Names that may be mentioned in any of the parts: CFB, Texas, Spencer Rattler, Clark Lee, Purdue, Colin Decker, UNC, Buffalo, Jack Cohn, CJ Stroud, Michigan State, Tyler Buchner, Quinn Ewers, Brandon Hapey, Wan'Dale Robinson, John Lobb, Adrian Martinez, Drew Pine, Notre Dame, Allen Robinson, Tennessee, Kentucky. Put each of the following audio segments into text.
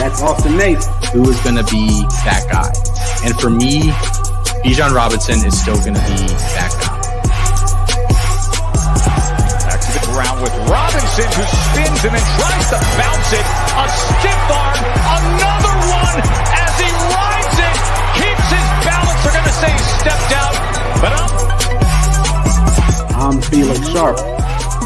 That's Austin Nace. Who is going to be that guy? And for me, Bijan Robinson is still going to be that guy. Back to the ground with Robinson, who spins and then tries to bounce it. A stiff arm, another one as he rides it, keeps his balance. They're going to say he stepped out, but I'm Felix Sharp.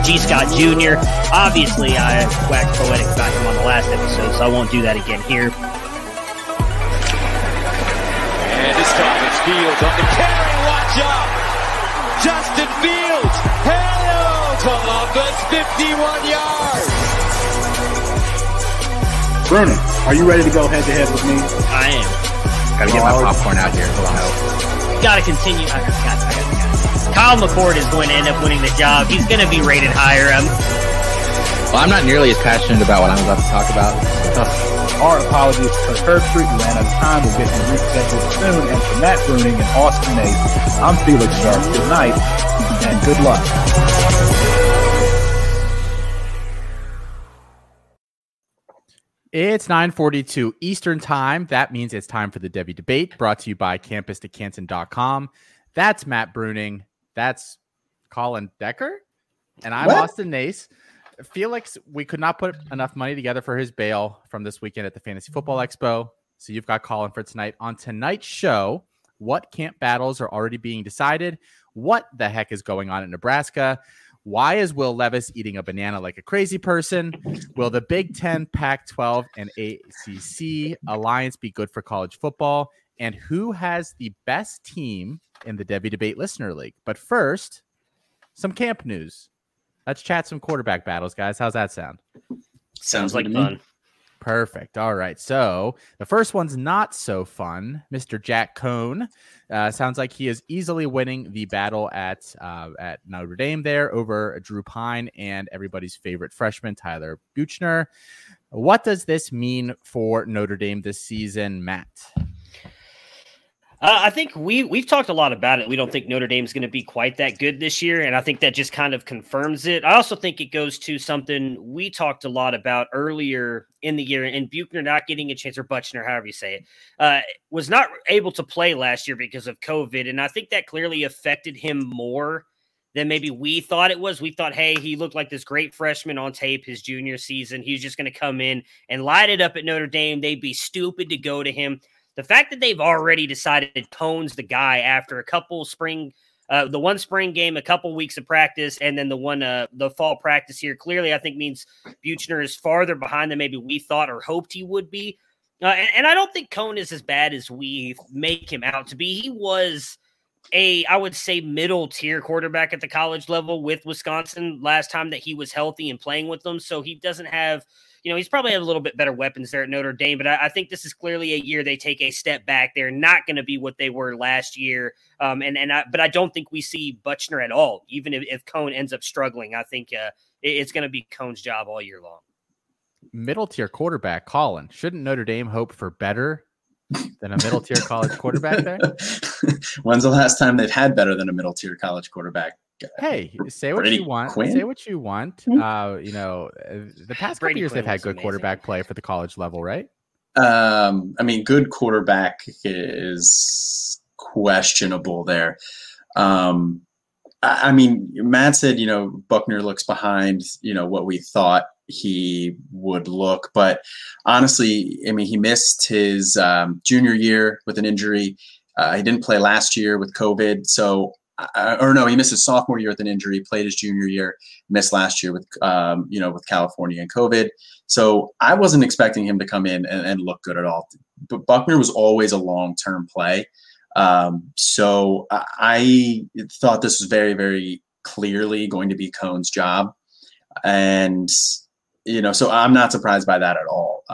G. Scott Jr. Obviously, I waxed poetic about him on the last episode, so I won't do that again here. And this time it's Fields on the carry. Watch out! Justin Fields! Hello, Columbus! 51 yards! Bruno, are you ready to go head-to-head with me? I am. Gotta get my popcorn out here. Hold on. Gotta continue. I got Kyle McCord is going to end up winning the job. He's going to be rated higher. Well, I'm not nearly as passionate about what I'm about to talk about. Our apologies for Kirkstreet. We ran out of time. We'll get him rescheduled soon. And for Matt Bruning and Austin Nace, I'm Felix Sharp. Good night and good luck. It's 9:42 Eastern Time. That means it's time for the Debbie Debate, brought to you by campus2canton.com. That's Matt Bruning. That's Colin Decker, and I'm Austin Nace. Felix, we could not put enough money together for his bail from this weekend at the Fantasy Football Expo, so you've got Colin for tonight. On tonight's show, what camp battles are already being decided? What the heck is going on in Nebraska? Why is Will Levis eating a banana like a crazy person? Will the Big Ten, Pac-12, and ACC alliance be good for college football? And who has the best team in the Debbie Debate Listener League? But first, some camp news. Let's chat some quarterback battles, guys. How's that sound? Sounds like fun. Perfect. All right. So the first one's not so fun. Mr. Jack Cohn. Sounds like he is easily winning the battle at Notre Dame there over Drew Pine and everybody's favorite freshman, Tyler Buchner. What does this mean for Notre Dame this season, Matt? I think we've talked a lot about it. We don't think Notre Dame's going to be quite that good this year, and I think that just kind of confirms it. I also think it goes to something we talked a lot about earlier in the year, and Buchner not getting a chance, or Buchner, however you say it, was not able to play last year because of COVID, and I think that clearly affected him more than maybe we thought it was. We thought, hey, he looked like this great freshman on tape his junior season. He's just going to come in and light it up at Notre Dame. They'd be stupid to go to him. The fact that they've already decided Cohn's the guy after a couple spring, the one spring game, a couple weeks of practice, and then the fall practice here, clearly I think means Buchner is farther behind than maybe we thought or hoped he would be. And I don't think Cohn is as bad as we make him out to be. He was I would say, middle tier quarterback at the college level with Wisconsin last time that he was healthy and playing with them. So he doesn't have... he's probably had a little bit better weapons there at Notre Dame, but I think this is clearly a year they take a step back. They're not going to be what they were last year. But I don't think we see Buchner at all, even if Cohn ends up struggling. I think it's going to be Cohn's job all year long. Middle-tier quarterback, Colin. Shouldn't Notre Dame hope for better than a middle-tier college quarterback there? When's the last time they've had better than a middle-tier college quarterback? Hey, say what you want. Say what you want. The past couple years they've had good quarterback play for the college level, right? Good quarterback is questionable there. Matt said, Buchner looks behind, what we thought he would look. But honestly, I mean, he missed his junior year with an injury. He didn't play last year with COVID. He missed his sophomore year with an injury, played his junior year, missed last year with California and COVID. So I wasn't expecting him to come in and look good at all. But Buchner was always a long-term play. So I thought this was very, very clearly going to be Cohn's job. And, you know, so I'm not surprised by that at all.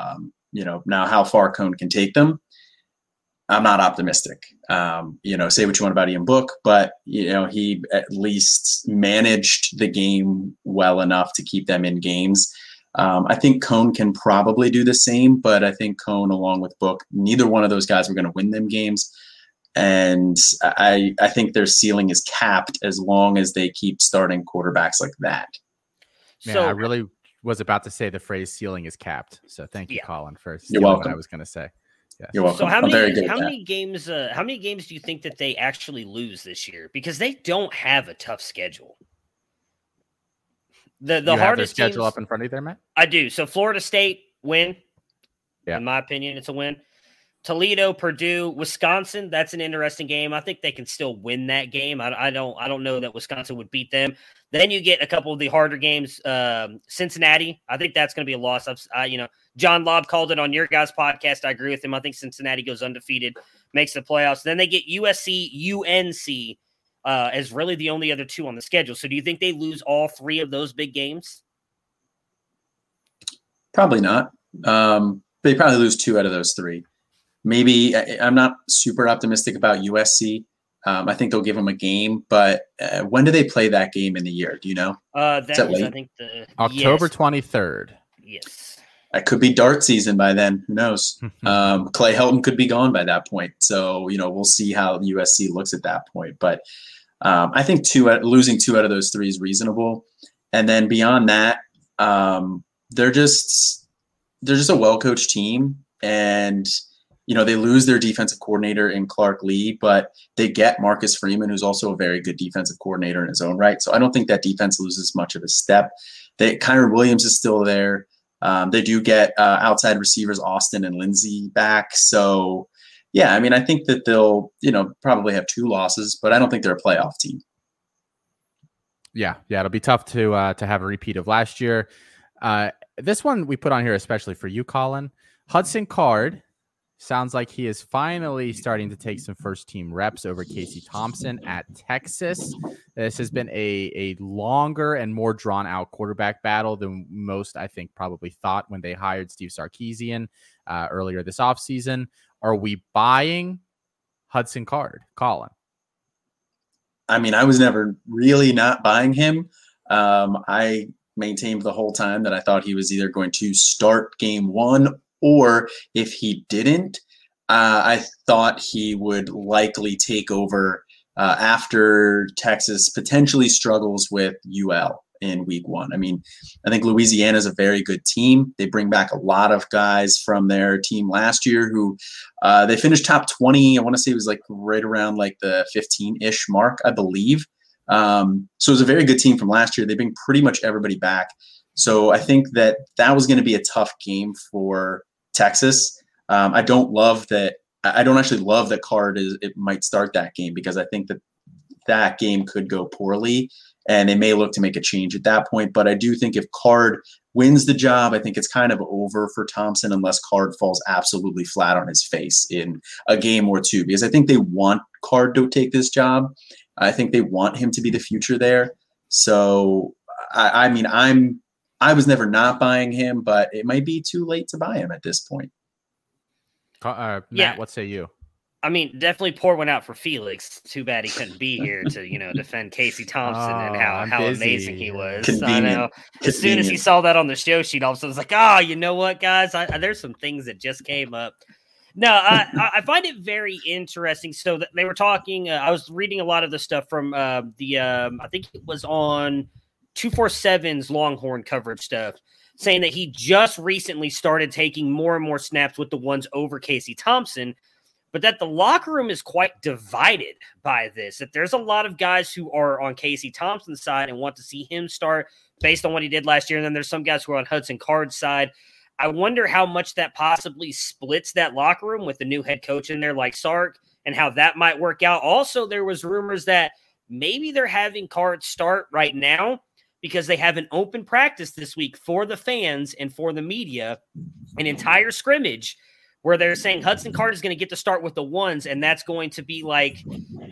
Now how far Cohn can take them, I'm not optimistic. Say what you want about Ian Book, but, you know, he at least managed the game well enough to keep them in games. I think Cohn can probably do the same, but I think Cohn along with Book, neither one of those guys were going to win them games. And I think their ceiling is capped as long as they keep starting quarterbacks like that. Man, so I really was about to say the phrase "ceiling is capped." So thank you, Colin, for stealing what I was going to say. Yes. You're welcome. So how many games do you think that they actually lose this year? Because they don't have a tough schedule. The you hardest have their schedule teams, up in front of you there, Matt? I do. So Florida State win. Yeah. In my opinion, it's a win. Toledo, Purdue, Wisconsin. That's an interesting game. I think they can still win that game. I don't know that Wisconsin would beat them. Then you get a couple of the harder games. Cincinnati. I think that's going to be a loss. John Lobb called it on your guys' podcast. I agree with him. I think Cincinnati goes undefeated, makes the playoffs. Then they get USC, UNC as really the only other two on the schedule. So do you think they lose all three of those big games? Probably not. They probably lose two out of those three. Maybe I'm not super optimistic about USC. I think they'll give them a game, but when do they play that game in the year? Do you know? October 23rd. Yes. That could be dart season by then. Who knows? Clay Helton could be gone by that point. So, you know, we'll see how USC looks at that point. But I think losing two out of those three is reasonable. And then beyond that, they're just a well-coached team. And you know, they lose their defensive coordinator in Clark Lee, but they get Marcus Freeman, who's also a very good defensive coordinator in his own right. So I don't think that defense loses much of a step. Kyron Williams is still there. They do get outside receivers Austin and Lindsey back. So, yeah, I mean, I think that they'll, you know, probably have two losses, but I don't think they're a playoff team. Yeah, it'll be tough to have a repeat of last year. This one we put on here especially for you, Colin. Hudson Card. Sounds like he is finally starting to take some first-team reps over Casey Thompson at Texas. This has been a longer and more drawn-out quarterback battle than most, I think, probably thought when they hired Steve Sarkisian earlier this offseason. Are we buying Hudson Card, Colin? I mean, I was never really not buying him. I maintained the whole time that I thought he was either going to start game one or if he didn't, I thought he would likely take over after Texas potentially struggles with UL in week one. I mean, I think Louisiana is a very good team. They bring back a lot of guys from their team last year who they finished top 20. I want to say it was like right around like the 15-ish mark, I believe. So it was a very good team from last year. They bring pretty much everybody back. So I think that was going to be a tough game for Texas. I don't actually love that Card it might start that game because I think that game could go poorly and they may look to make a change at that point. But I do think if Card wins the job, I think it's kind of over for Thompson unless Card falls absolutely flat on his face in a game or two, because I think they want Card to take this job. I think they want him to be the future there. So, I was never not buying him, but it might be too late to buy him at this point. Matt, what say you? I mean, definitely pour one out for Felix. Too bad he couldn't be here to, you know, defend Casey Thompson and how amazing he was. I know. As soon as he saw that on the show sheet, all of a sudden I was like, you know what, guys? There's some things that just came up. No, I find it very interesting. So they were talking. I was reading a lot of the stuff from I think it was on 247's Longhorn coverage stuff, saying that he just recently started taking more and more snaps with the ones over Casey Thompson, but that the locker room is quite divided by this, that there's a lot of guys who are on Casey Thompson's side and want to see him start based on what he did last year. And then there's some guys who are on Hudson Card's side. I wonder how much that possibly splits that locker room with the new head coach in there like Sark and how that might work out. Also, there was rumors that maybe they're having Card start right now because they have an open practice this week for the fans and for the media, an entire scrimmage where they're saying Hudson Card is going to get to start with the ones, and that's going to be like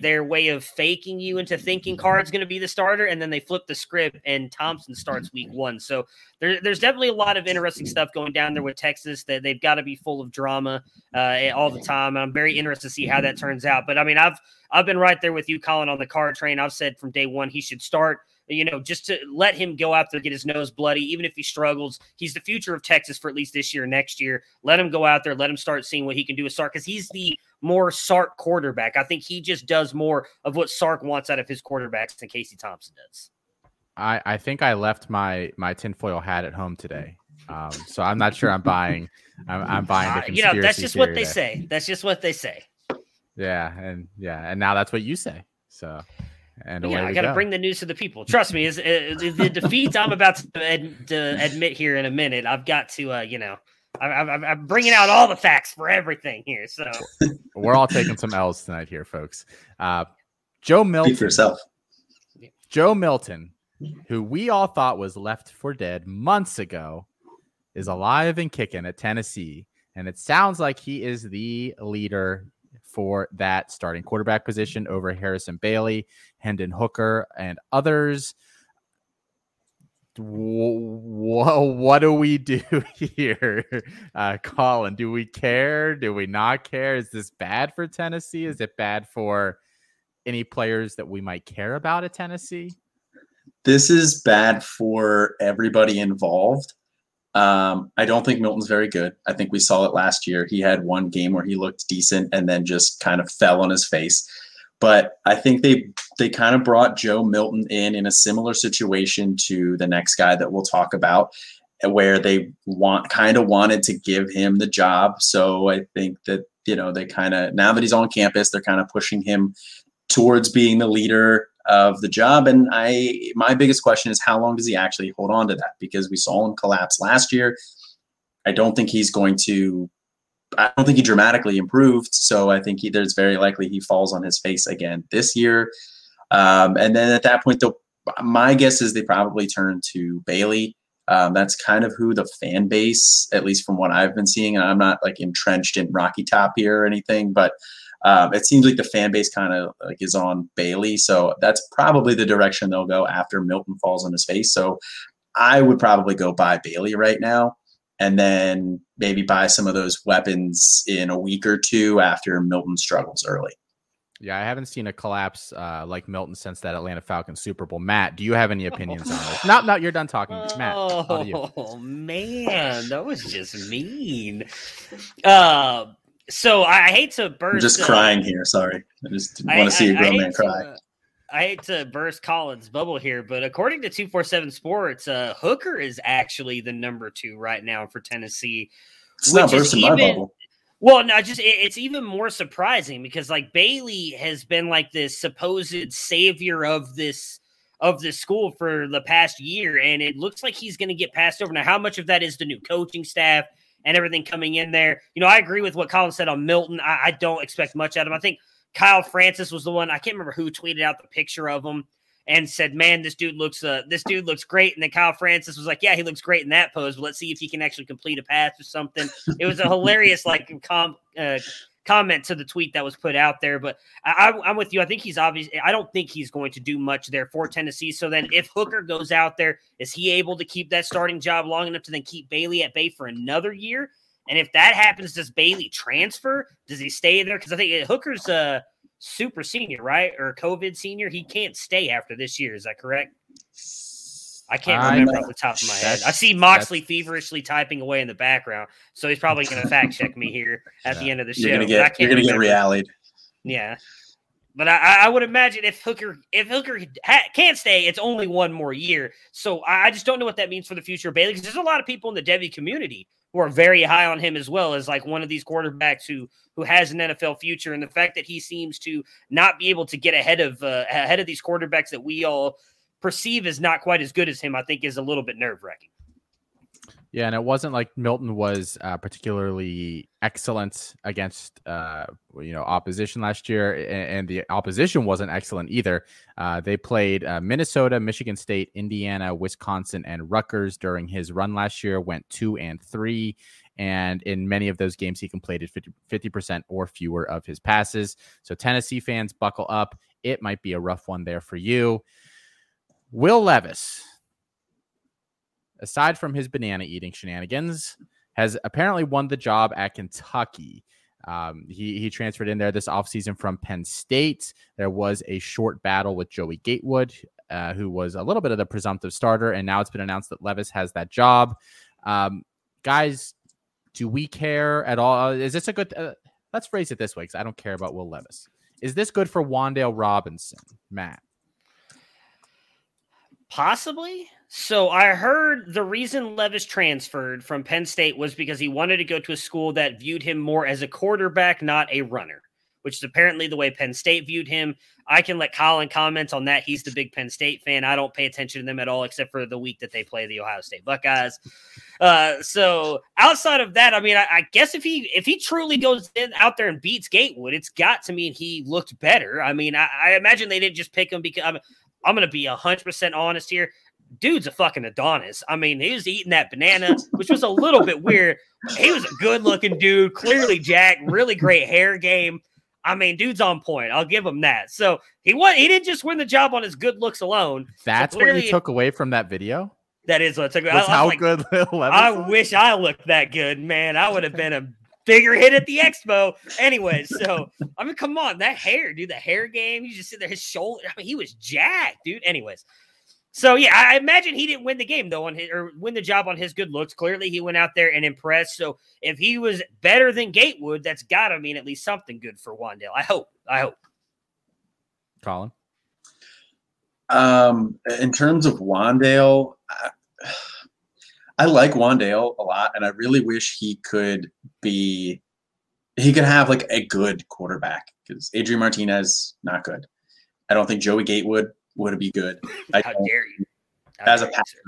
their way of faking you into thinking Card's going to be the starter, and then they flip the script and Thompson starts week one. So there's definitely a lot of interesting stuff going down there with Texas that they've got to be full of drama all the time. And I'm very interested to see how that turns out. But I mean, I've been right there with you, Colin, on the Card train. I've said from day one he should start. You know, just to let him go out there, get his nose bloody, even if he struggles. He's the future of Texas for at least this year, next year. Let him go out there. Let him start seeing what he can do with Sark, because he's the more Sark quarterback. I think he just does more of what Sark wants out of his quarterbacks than Casey Thompson does. I think I left my tinfoil hat at home today. So I'm not sure I'm buying. I'm buying the conspiracy theory. You know, that's just what they say. That's just what they say. Yeah, and now that's what you say. So... And yeah, I got to bring the news to the people. Trust me, is the defeat I'm about to admit here in a minute. I've got to, I'm bringing out all the facts for everything here. So we're all taking some L's tonight here, folks. Joe Milton, speak for yourself. Joe Milton, who we all thought was left for dead months ago, is alive and kicking at Tennessee, and it sounds like he is the leader for that starting quarterback position over Harrison Bailey, Hendon Hooker, and others. What do we do here, Colin? Do we care? Do we not care? Is this bad for Tennessee? Is it bad for any players that we might care about at Tennessee? This is bad for everybody involved. I don't think Milton's very good. I think we saw it last year. He had one game where he looked decent and then just kind of fell on his face. But I think they kind of brought Joe Milton in a similar situation to the next guy that we'll talk about, where they wanted to give him the job. So I think that, you know, they kind of, now that he's on campus, they're kind of pushing him towards being the leader of the job. And my biggest question is, how long does he actually hold on to that? Because we saw him collapse last year. I don't think he dramatically improved. So I think there's very likely he falls on his face again this year. And then at that point, my guess is they probably turn to Bailey. That's kind of who the fan base, at least from what I've been seeing, and I'm not like entrenched in Rocky Top here or anything, but it seems like the fan base kind of like is on Bailey. So that's probably the direction they'll go after Milton falls on his face. So I would probably go buy Bailey right now and then maybe buy some of those weapons in a week or two after Milton struggles early. Yeah, I haven't seen a collapse like Milton since that Atlanta Falcons Super Bowl. Matt, do you have any opinions on this? No, you're done talking. Matt, oh, man, that was just mean. So I hate to burst. I'm just crying here. Sorry. I just didn't want to see a grown man cry. I hate to burst Colin's bubble here, but according to 247 Sports, Hooker is actually the number 2 right now for Tennessee. It's not bursting my bubble. Well, no, it's even more surprising because like Bailey has been like this supposed savior of this school for the past year. And it looks like he's going to get passed over. Now, how much of that is the new coaching staff and everything coming in there? You know, I agree with what Colin said on Milton. I don't expect much out of him. I think Kyle Francis was the one, I can't remember who tweeted out the picture of him and said, man, this dude looks great. And then Kyle Francis was like, yeah, he looks great in that pose, but let's see if he can actually complete a pass or something. It was a hilarious comment to the tweet that was put out there. But I'm with you. I think he's obvious. I don't think he's going to do much there for Tennessee. So then if Hooker goes out there, is he able to keep that starting job long enough to then keep Bailey at bay for another year? And if that happens, does Bailey transfer? Does he stay there? Because I think Hooker's a super senior, right? Or COVID senior. He can't stay after this year. Is that correct? I can't remember off the top of my head. I see Moxley feverishly typing away in the background, so he's probably going to fact check me here at the end of the show. You're going to get rallied. Yeah, but I would imagine if Hooker can't stay, it's only one more year. So I just don't know what that means for the future of Bailey, because there's a lot of people in the Devy community who are very high on him as well as like one of these quarterbacks who has an NFL future, and the fact that he seems to not be able to get ahead of these quarterbacks that we all perceive as not quite as good as him, I think is a little bit nerve-wracking. Yeah, and it wasn't like Milton was particularly excellent against opposition last year, and the opposition wasn't excellent either. They played Minnesota, Michigan State, Indiana, Wisconsin, and Rutgers during his run last year. Went 2-3, and in many of those games, he completed 50% or fewer of his passes. So Tennessee fans, buckle up. It might be a rough one there for you. Will Levis, aside from his banana eating shenanigans, has apparently won the job at Kentucky. He transferred in there this offseason from Penn State. There was a short battle with Joey Gatewood, who was a little bit of the presumptive starter, and now it's been announced that Levis has that job. Guys, do we care at all? Is this a good... let's phrase it this way, because I don't care about Will Levis. Is this good for Wan'Dale Robinson, Matt? Possibly. So I heard the reason Levis transferred from Penn State was because he wanted to go to a school that viewed him more as a quarterback, not a runner, which is apparently the way Penn State viewed him. I can let Colin comment on that. He's the big Penn State fan. I don't pay attention to them at all, except for the week that they play the Ohio State Buckeyes. So outside of that, I mean, I guess if he truly goes out there and beats Gatewood, it's got to mean he looked better. I mean, I imagine they didn't just pick him because I'm going to be 100% honest here. Dude's a fucking Adonis. I mean, he was eating that banana, which was a little bit weird. He was a good-looking dude, clearly Jack, really great hair game. I mean, dude's on point. I'll give him that. So he didn't just win the job on his good looks alone. That's so clearly, what you took away from that video? That is what I took away. How like, good Lil Levis I was? Wish I looked that good, man. I would have been a bigger hit at the expo. Anyway, so, I mean, come on. That hair, dude, the hair game. You just sit there, his shoulder. I mean, he was jacked, dude. Anyways. So, yeah, I imagine he didn't win the game, though, or win the job on his good looks. Clearly, he went out there and impressed. So, if he was better than Gatewood, that's got to mean at least something good for Wan'Dale. I hope. Colin? In terms of Wan'Dale, I like Wan'Dale a lot, and I really wish he could have, like, a good quarterback, because Adrian Martinez, not good. I don't think Joey Gatewood would be good. How dare you, as a passer.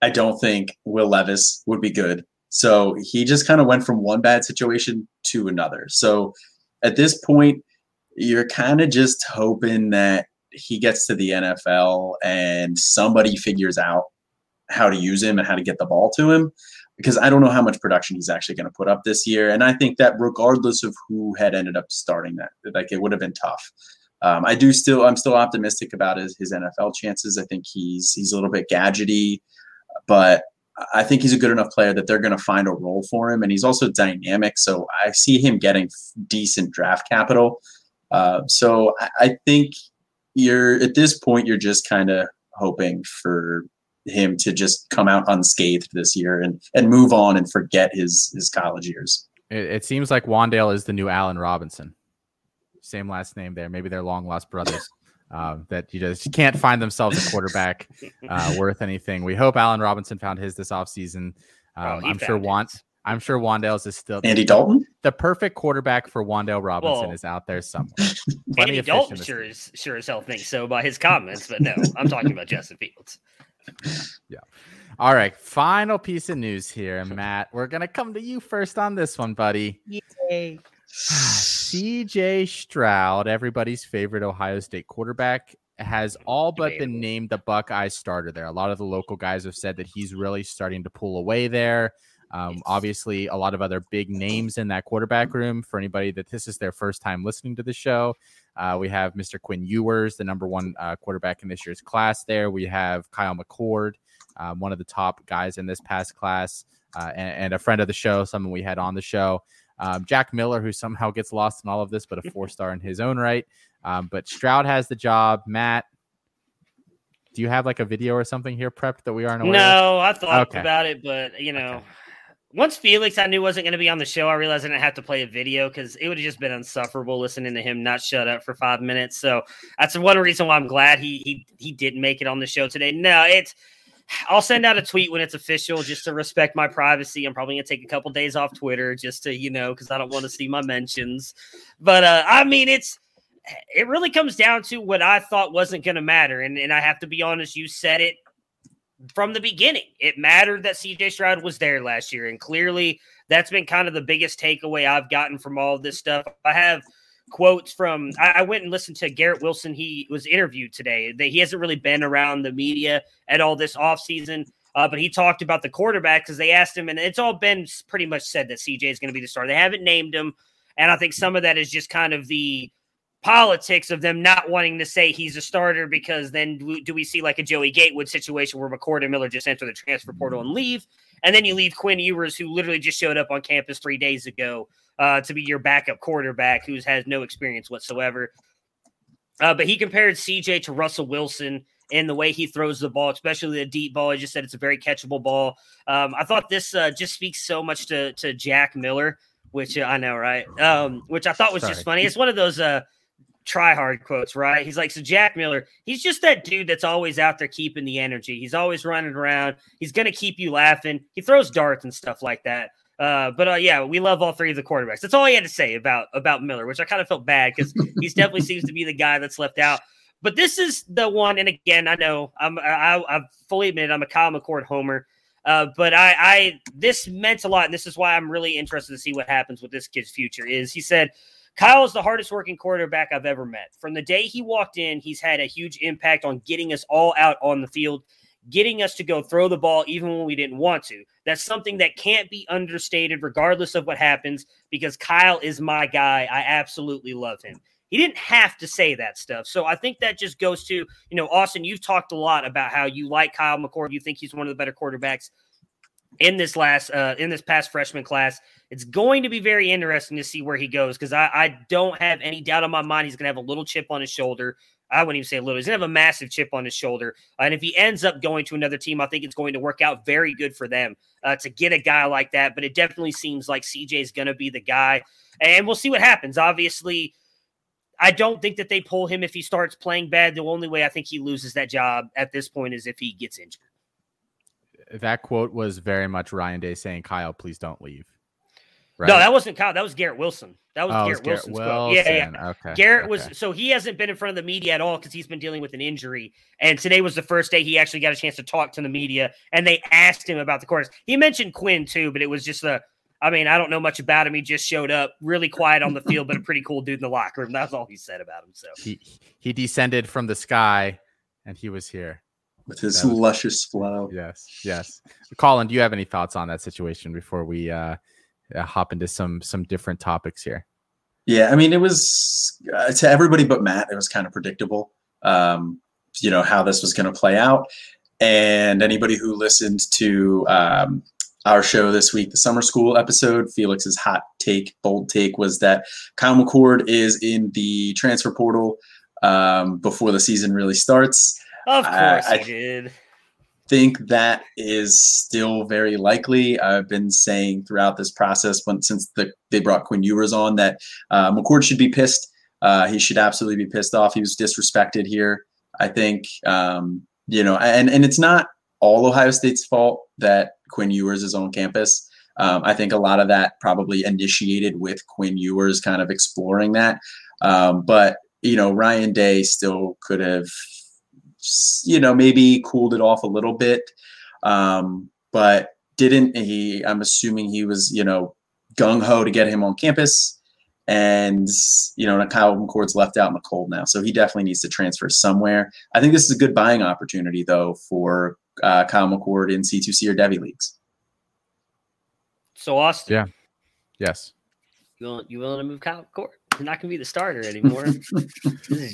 I don't think Will Levis would be good. So he just kind of went from one bad situation to another. So at this point, you're kind of just hoping that he gets to the NFL and somebody figures out how to use him and how to get the ball to him, because I don't know how much production he's actually going to put up this year. And I think that regardless of who had ended up starting that, like, it would have been tough. I'm still optimistic about his NFL chances. I think he's a little bit gadgety, but I think he's a good enough player that they're going to find a role for him. And he's also dynamic. So I see him getting decent draft capital. So I think at this point, you're just kind of hoping for him to just come out unscathed this year and move on and forget his college years. It seems like Wan'Dale is the new Allen Robinson. Same last name there. Maybe they're long lost brothers that you just can't find themselves a quarterback worth anything. We hope Allen Robinson found his this offseason. I'm sure Wan'Dale's is still Andy Dalton. The perfect quarterback for Wan'Dale Robinson is out there somewhere. Andy Dalton sure as hell thinks so by his comments, but no, I'm talking about Justin Fields. Yeah. All right. Final piece of news here, Matt. We're gonna come to you first on this one, buddy. Yay. CJ Stroud, everybody's favorite Ohio State quarterback, has all but been named the Buckeye starter there. A lot of the local guys have said that he's really starting to pull away there. Obviously, a lot of other big names in that quarterback room. For anybody that this is their first time listening to the show, we have Mr. Quinn Ewers, the number one quarterback in this year's class there. We have Kyle McCord, one of the top guys in this past class, and a friend of the show, someone we had on the show. Jack Miller, who somehow gets lost in all of this, but a 4-star in his own right. But Stroud has the job. Matt, do you have like a video or something here prepped that we aren't aware of? No, I thought about it, but once Felix I knew wasn't going to be on the show, I realized I didn't have to play a video because it would have just been insufferable listening to him not shut up for 5 minutes. So that's one reason why I'm glad he didn't make it on the show today. No, I'll send out a tweet when it's official just to respect my privacy. I'm probably going to take a couple days off Twitter just to, because I don't want to see my mentions. But, I mean, it's it really comes down to what I thought wasn't going to matter. And I have to be honest, you said it from the beginning. It mattered that CJ Stroud was there last year. And clearly that's been kind of the biggest takeaway I've gotten from all of this stuff. I have quotes from, I went and listened to Garrett Wilson. He was interviewed today. He hasn't really been around the media at all this offseason. But he talked about the quarterback because they asked him, and it's all been pretty much said that CJ is going to be the star. They haven't named him, and I think some of that is just kind of the politics of them not wanting to say he's a starter because then do we see like a Joey Gatewood situation where McCord and Miller just enter the transfer portal and leave, and then you leave Quinn Ewers, who literally just showed up on campus 3 days ago to be your backup quarterback who has no experience whatsoever. But he compared CJ to Russell Wilson in the way he throws the ball, especially the deep ball. I just said it's a very catchable ball. I thought this just speaks so much to Jack Miller, which I know, right? Which I thought was just funny. It's one of those try-hard quotes, right? He's like, so Jack Miller, he's just that dude that's always out there keeping the energy. He's always running around. He's going to keep you laughing. He throws darts and stuff like that. Yeah, we love all three of the quarterbacks. That's all he had to say about Miller, which I kind of felt bad because he's definitely seems to be the guy that's left out. But this is the one, and again, I know I fully admit I'm a Kyle McCord homer, but I this meant a lot, and this is why I'm really interested to see what happens with this kid's future. Is he said, Kyle is the hardest working quarterback I've ever met. From the day he walked in, he's had a huge impact on getting us all out on the field, getting us to go throw the ball even when we didn't want to. That's something that can't be understated regardless of what happens because Kyle is my guy. I absolutely love him. He didn't have to say that stuff. So I think that just goes to, you know, Austin, you've talked a lot about how you like Kyle McCord. You think he's one of the better quarterbacks in this past freshman class. It's going to be very interesting to see where he goes because I don't have any doubt in my mind he's going to have a little chip on his shoulder. I wouldn't even say a little. He's going to have a massive chip on his shoulder. And if he ends up going to another team, I think it's going to work out very good for them to get a guy like that. But it definitely seems like CJ is going to be the guy. And we'll see what happens. Obviously, I don't think that they pull him if he starts playing bad. The only way I think he loses that job at this point is if he gets injured. That quote was very much Ryan Day saying, Kyle, please don't leave. Right? No, that wasn't Kyle. That was Garrett Wilson. That was Garrett Wilson's quote. Yeah. Okay. Garrett was – so he hasn't been in front of the media at all because he's been dealing with an injury. And today was the first day he actually got a chance to talk to the media, and they asked him about the quarters. He mentioned Quinn too, but it was just the – I mean, I don't know much about him. He just showed up really quiet on the field, but a pretty cool dude in the locker room. That's all he said about him. So he descended from the sky, and he was here. With his luscious flow. Yes. Colin, do you have any thoughts on that situation before we hop into some different topics here? Yeah, I mean, it was to everybody but Matt, it was kind of predictable, you know, how this was going to play out. And anybody who listened to our show this week, the summer school episode, Felix's hot take, bold take was that Kyle McCord is in the transfer portal before the season really starts. Of course I did. Think that is still very likely. I've been saying throughout this process since they brought Quinn Ewers on that McCord should be pissed. He should absolutely be pissed off. He was disrespected here, I think. You know, and it's not all Ohio State's fault that Quinn Ewers is on campus. I think a lot of that probably initiated with Quinn Ewers kind of exploring that. But, you know, Ryan Day still could have, you know, maybe cooled it off a little bit. But didn't he? I'm assuming he was, you know, gung-ho to get him on campus. And, you know, Kyle McCord's left out in the cold now. So he definitely needs to transfer somewhere. I think this is a good buying opportunity, though, for Kyle McCord in C2C or Devy leagues. So Austin, yeah, yes, you willing to move Kyle McCord? He's not gonna be the starter anymore.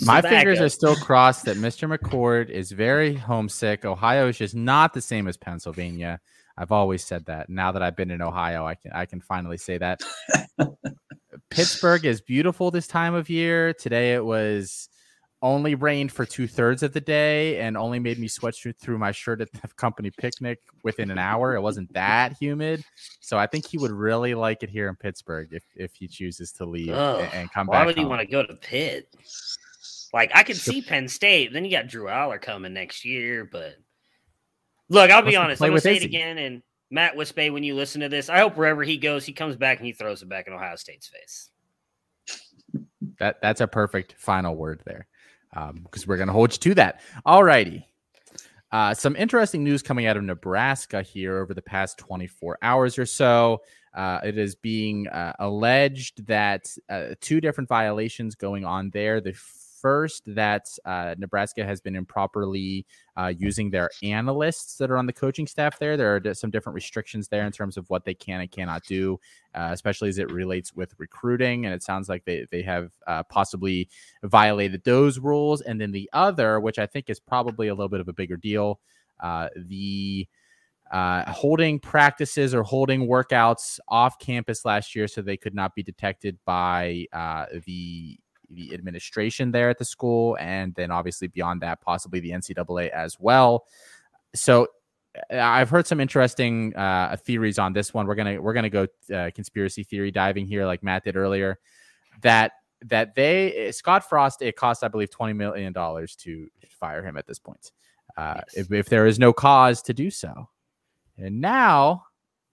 My fingers are still crossed that Mr. McCord is very homesick. Ohio is just not the same as Pennsylvania. I've always said that. Now that I've been in Ohio, I can finally say that. Pittsburgh is beautiful this time of year. Today it was only rained for 2/3 of the day and only made me sweat through my shirt at the company picnic within an hour. It wasn't that humid. So I think he would really like it here in Pittsburgh if he chooses to leave and come back. Why would he want to go to Pitt? Like, I could see Penn State. Then you got Drew Aller coming next year. But look, I'll be honest. I'm going to say it again. And Matt Wispay, when you listen to this, I hope wherever he goes, he comes back and he throws it back in Ohio State's face. That's a perfect final word there, because we're going to hold you to that. All righty. Some interesting news coming out of Nebraska here over the past 24 hours or so. It is being alleged that two different violations going on there. The first, that Nebraska has been improperly using their analysts that are on the coaching staff there. There are some different restrictions there in terms of what they can and cannot do, especially as it relates with recruiting. And it sounds like they have possibly violated those rules. And then the other, which I think is probably a little bit of a bigger deal, holding practices or holding workouts off campus last year so they could not be detected by the administration there at the school, and then obviously beyond that, possibly the NCAA as well. So I've heard some interesting theories on this one. We're gonna go conspiracy theory diving here, like Matt did earlier. That Scott Frost, it cost, I believe, $20 million to fire him at this point, if there is no cause to do so. And now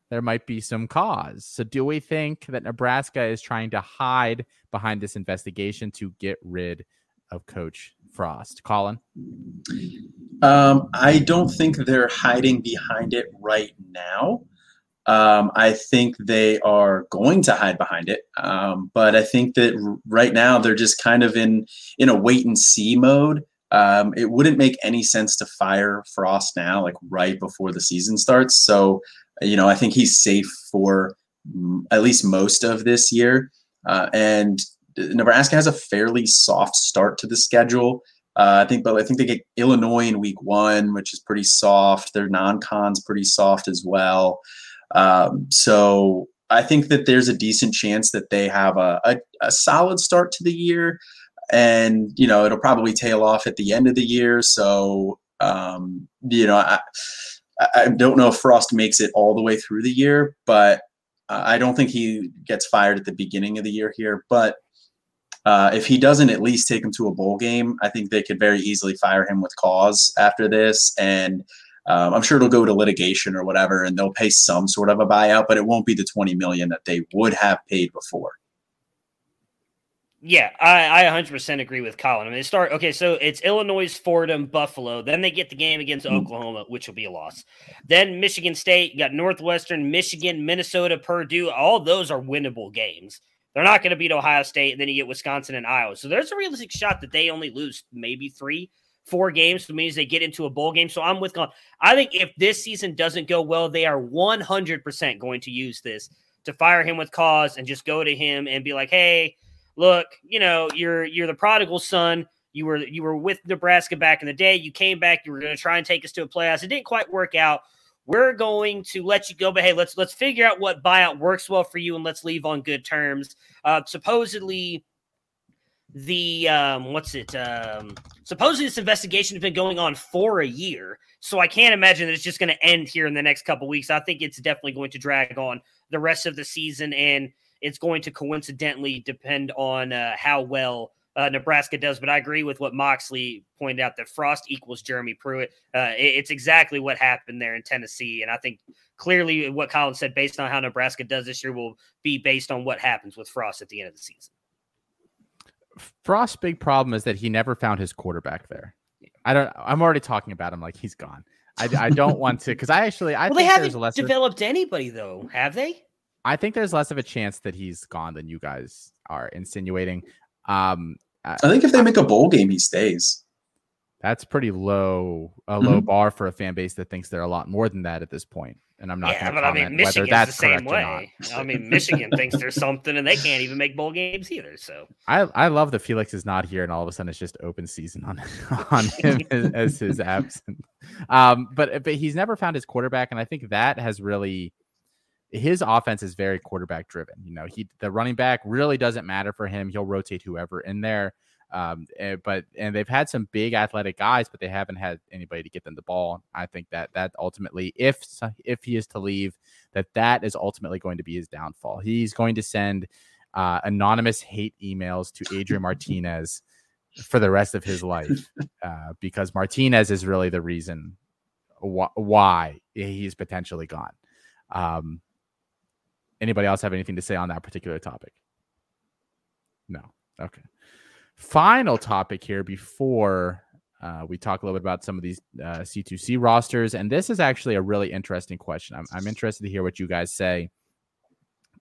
there might be some cause. So do we think that Nebraska is trying to hide behind this investigation to get rid of Coach Frost? Colin? I don't think they're hiding behind it right now. I think they are going to hide behind it. But I think that right now they're just kind of in a wait and see mode. It wouldn't make any sense to fire Frost now, like right before the season starts. So, you know, I think he's safe for at least most of this year. And Nebraska has a fairly soft start to the schedule. I think they get Illinois in week 1, which is pretty soft. Their non-con's pretty soft as well. So I think that there's a decent chance that they have a solid start to the year, and, you know, it'll probably tail off at the end of the year. So, you know, I don't know if Frost makes it all the way through the year, but I don't think he gets fired at the beginning of the year here. But if he doesn't at least take him to a bowl game, I think they could very easily fire him with cause after this. And I'm sure it'll go to litigation or whatever, and they'll pay some sort of a buyout, but it won't be the $20 million that they would have paid before. Yeah, I 100% agree with Colin. I mean, so it's Illinois, Fordham, Buffalo. Then they get the game against Oklahoma, which will be a loss. Then Michigan State, you got Northwestern, Michigan, Minnesota, Purdue. All those are winnable games. They're not going to beat Ohio State, and then you get Wisconsin and Iowa. So there's a realistic shot that they only lose maybe 3-4 games, which means they get into a bowl game. So I'm with Colin. I think if this season doesn't go well, they are 100% going to use this to fire him with cause and just go to him and be like, hey, look, you know, you're the prodigal son. You were with Nebraska back in the day. You came back. You were going to try and take us to a playoffs. It didn't quite work out. We're going to let you go, but hey, let's figure out what buyout works well for you, and let's leave on good terms. Supposedly, supposedly this investigation has been going on for a year, so I can't imagine that it's just going to end here in the next couple of weeks. I think it's definitely going to drag on the rest of the season, and it's going to coincidentally depend on how well Nebraska does. But I agree with what Moxley pointed out, that Frost equals Jeremy Pruitt. It's exactly what happened there in Tennessee. And I think clearly what Colin said, based on how Nebraska does this year, will be based on what happens with Frost at the end of the season. Frost's big problem is that he never found his quarterback there. Yeah. I'm already talking about him like he's gone. I don't want to, because I think they haven't developed anybody though, have they? I think there's less of a chance that he's gone than you guys are insinuating. I think if they make a bowl game, he stays. That's pretty low bar for a fan base that thinks they're a lot more than that at this point. And I'm not going to comment whether that's the same way. I mean, Michigan thinks there's something, and they can't even make bowl games either. So I love that Felix is not here, and all of a sudden it's just open season on him as his absence. But he's never found his quarterback, and I think that has really. His offense is very quarterback driven. You know, the running back really doesn't matter for him. He'll rotate whoever in there. And they've had some big athletic guys, but they haven't had anybody to get them the ball. I think that ultimately, if he is to leave, that is ultimately going to be his downfall. He's going to send anonymous hate emails to Adrian Martinez for the rest of his life, because Martinez is really the reason why he's potentially gone. Anybody else have anything to say on that particular topic? No. Okay. Final topic here before we talk a little bit about some of these C2C rosters. And this is actually a really interesting question. I'm interested to hear what you guys say.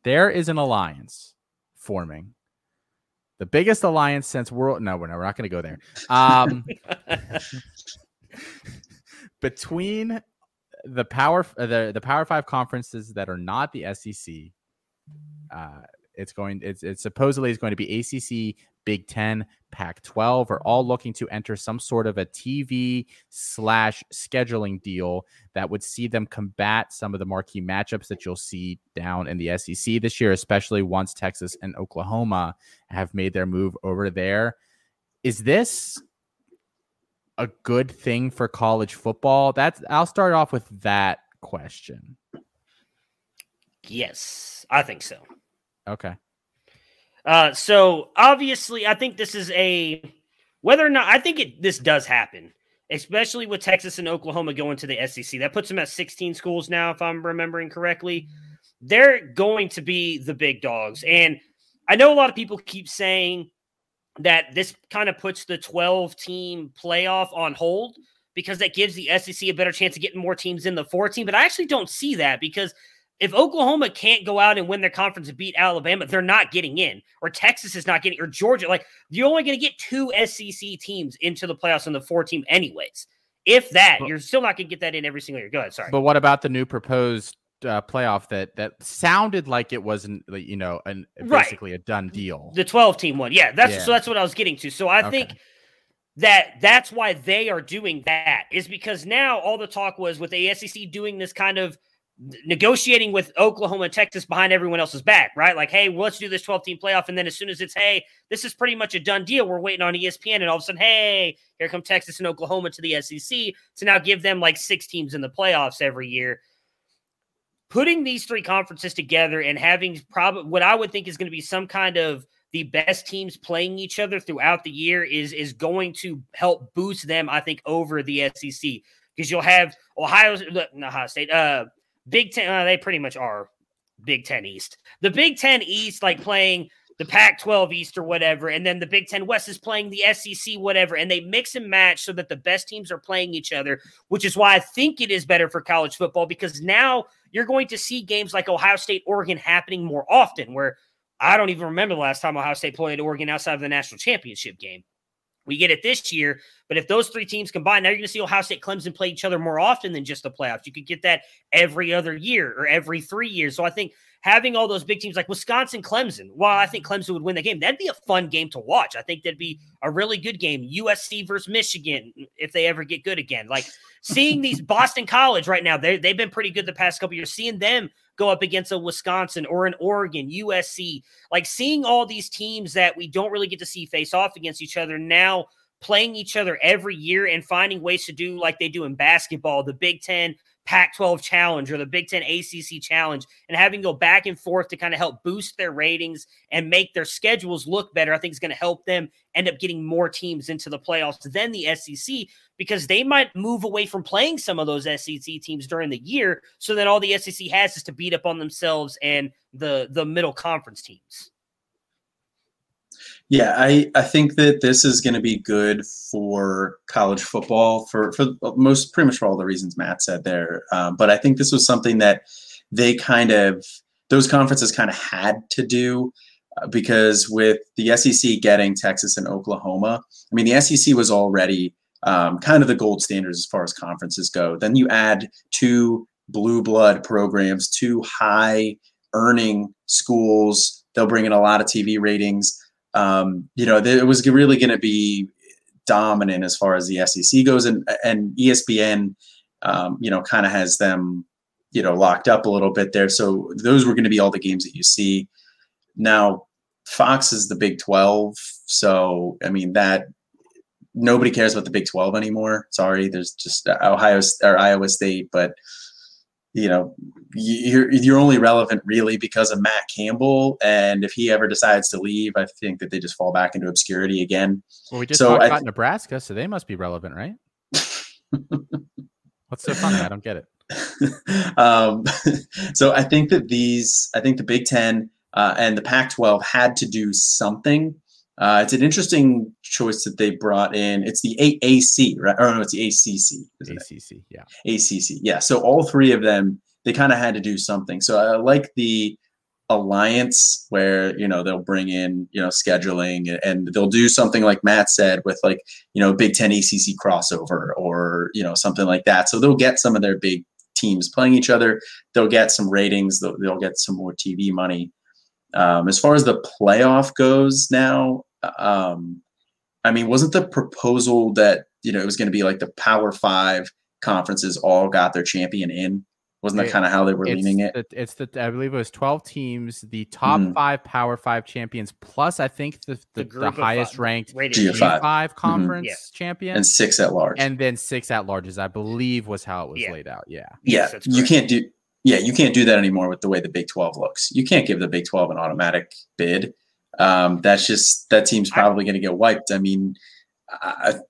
There is an alliance forming. The biggest alliance since world. No, we're not going to go there. Between the Power Five conferences that are not the SEC, it's supposedly going to be ACC, Big Ten, Pac-12 are all looking to enter some sort of a TV/scheduling deal that would see them combat some of the marquee matchups that you'll see down in the SEC this year, especially once Texas and Oklahoma have made their move over there. Is this a good thing for college football? I'll start off with that question. Yes, I think so. Okay. So obviously I think this is this does happen, especially with Texas and Oklahoma going to the SEC. That puts them at 16 schools now, if I'm remembering correctly. They're going to be the big dogs. And I know a lot of people keep saying that this kind of puts the 12-team playoff on hold because that gives the SEC a better chance of getting more teams in the 14. But I actually don't see that, because if Oklahoma can't go out and win their conference and beat Alabama, they're not getting in, or Texas is not getting, or Georgia. Like, you're only going to get two SEC teams into the playoffs in the 14 anyways. If that, you're still not going to get that in every single year. Go ahead, sorry. But what about the new proposed playoff that sounded like it wasn't, basically a done deal? The 12-team one. Yeah, So that's what I was getting to. So I think that's why they are doing that, is because now all the talk was with the SEC doing this kind of negotiating with Oklahoma and Texas behind everyone else's back, right? Like, hey, well, let's do this 12-team playoff. And then as soon as it's, hey, this is pretty much a done deal, we're waiting on ESPN. And all of a sudden, hey, here come Texas and Oklahoma to the SEC to now give them like six teams in the playoffs every year. Putting these three conferences together and having probably what I would think is going to be some kind of the best teams playing each other throughout the year is going to help boost them, I think, over the SEC. Because you'll have Big Ten, they pretty much are Big Ten East. The Big Ten East, like, playing the Pac-12 East or whatever, and then the Big Ten West is playing the SEC, whatever, and they mix and match so that the best teams are playing each other, which is why I think it is better for college football, because now you're going to see games like Ohio State, Oregon happening more often, where I don't even remember the last time Ohio State played Oregon outside of the national championship game. We get it this year, but if those three teams combine, now you're going to see Ohio State, Clemson play each other more often than just the playoffs. You could get that every other year or every 3 years. So I think having all those big teams like Wisconsin, Clemson, while I think Clemson would win the game, that'd be a fun game to watch. I think that'd be a really good game. USC versus Michigan, if they ever get good again. Like, seeing these Boston College right now, they've been pretty good the past couple of years. Seeing them go up against a Wisconsin or an Oregon, USC, like seeing all these teams that we don't really get to see face off against each other now playing each other every year and finding ways to do like they do in basketball, the Big Ten Pac-12 Challenge or the Big Ten ACC Challenge, and having to go back and forth to kind of help boost their ratings and make their schedules look better, I think is going to help them end up getting more teams into the playoffs than the SEC, because they might move away from playing some of those SEC teams during the year, so that all the SEC has is to beat up on themselves and the middle conference teams. Yeah, I think that this is going to be good for college football for most, pretty much for all the reasons Matt said there. But I think this was something that those conferences kind of had to do, because with the SEC getting Texas and Oklahoma, I mean, the SEC was already kind of the gold standard as far as conferences go. Then you add two blue blood programs, two high earning schools, they'll bring in a lot of TV ratings. It was really going to be dominant as far as the SEC goes, and ESPN, kind of has them, locked up a little bit there. So those were going to be all the games that you see. Now, Fox is the Big 12. So, I mean, that nobody cares about the Big 12 anymore. Sorry. There's just Ohio or Iowa State, but you're only relevant really because of Matt Campbell. And if he ever decides to leave, I think that they just fall back into obscurity again. Well, we just talked about Nebraska, so they must be relevant, right? What's so funny? I don't get it. So I think that the Big Ten and the Pac-12 had to do something It's an interesting choice that they brought in. It's the AAC, right? Or no, it's the ACC. ACC, yeah. ACC, yeah. So all three of them, they kind of had to do something. So I like the alliance where, you know, they'll bring in, you know, scheduling, and they'll do something like Matt said with, like, you know, Big Ten ACC crossover or, you know, something like that. So they'll get some of their big teams playing each other. They'll get some ratings. They'll get some more TV money. As far as the playoff goes now, I mean, wasn't the proposal that, you know, it was going to be like the Power Five conferences all got their champion in? Wasn't that kind of how they were leaning it? I believe it was 12 teams, the top five Power Five champions, plus I think the highest ranked G5 conference champion, and six at large, and then six at larges, I believe, was how it was laid out. Yeah, you can't do that anymore with the way the Big 12 looks. You can't give the Big 12 an automatic bid. That team's probably going to get wiped. I mean,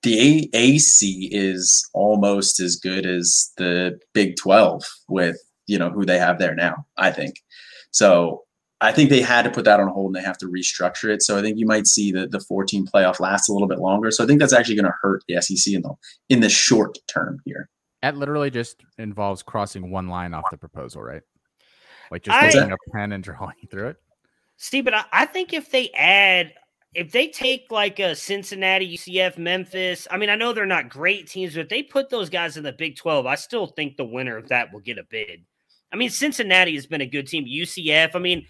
the AAC is almost as good as the Big 12 with, you know, who they have there now, I think. So I think they had to put that on hold and they have to restructure it. So I think you might see the 14 playoff last a little bit longer. So I think that's actually going to hurt the SEC in the short term here. That literally just involves crossing one line off the proposal, right? Like just taking a pen and drawing through it. Steve, but I think if they take like a Cincinnati, UCF, Memphis, I mean, I know they're not great teams, but if they put those guys in the Big 12, I still think the winner of that will get a bid. I mean, Cincinnati has been a good team. UCF, I mean,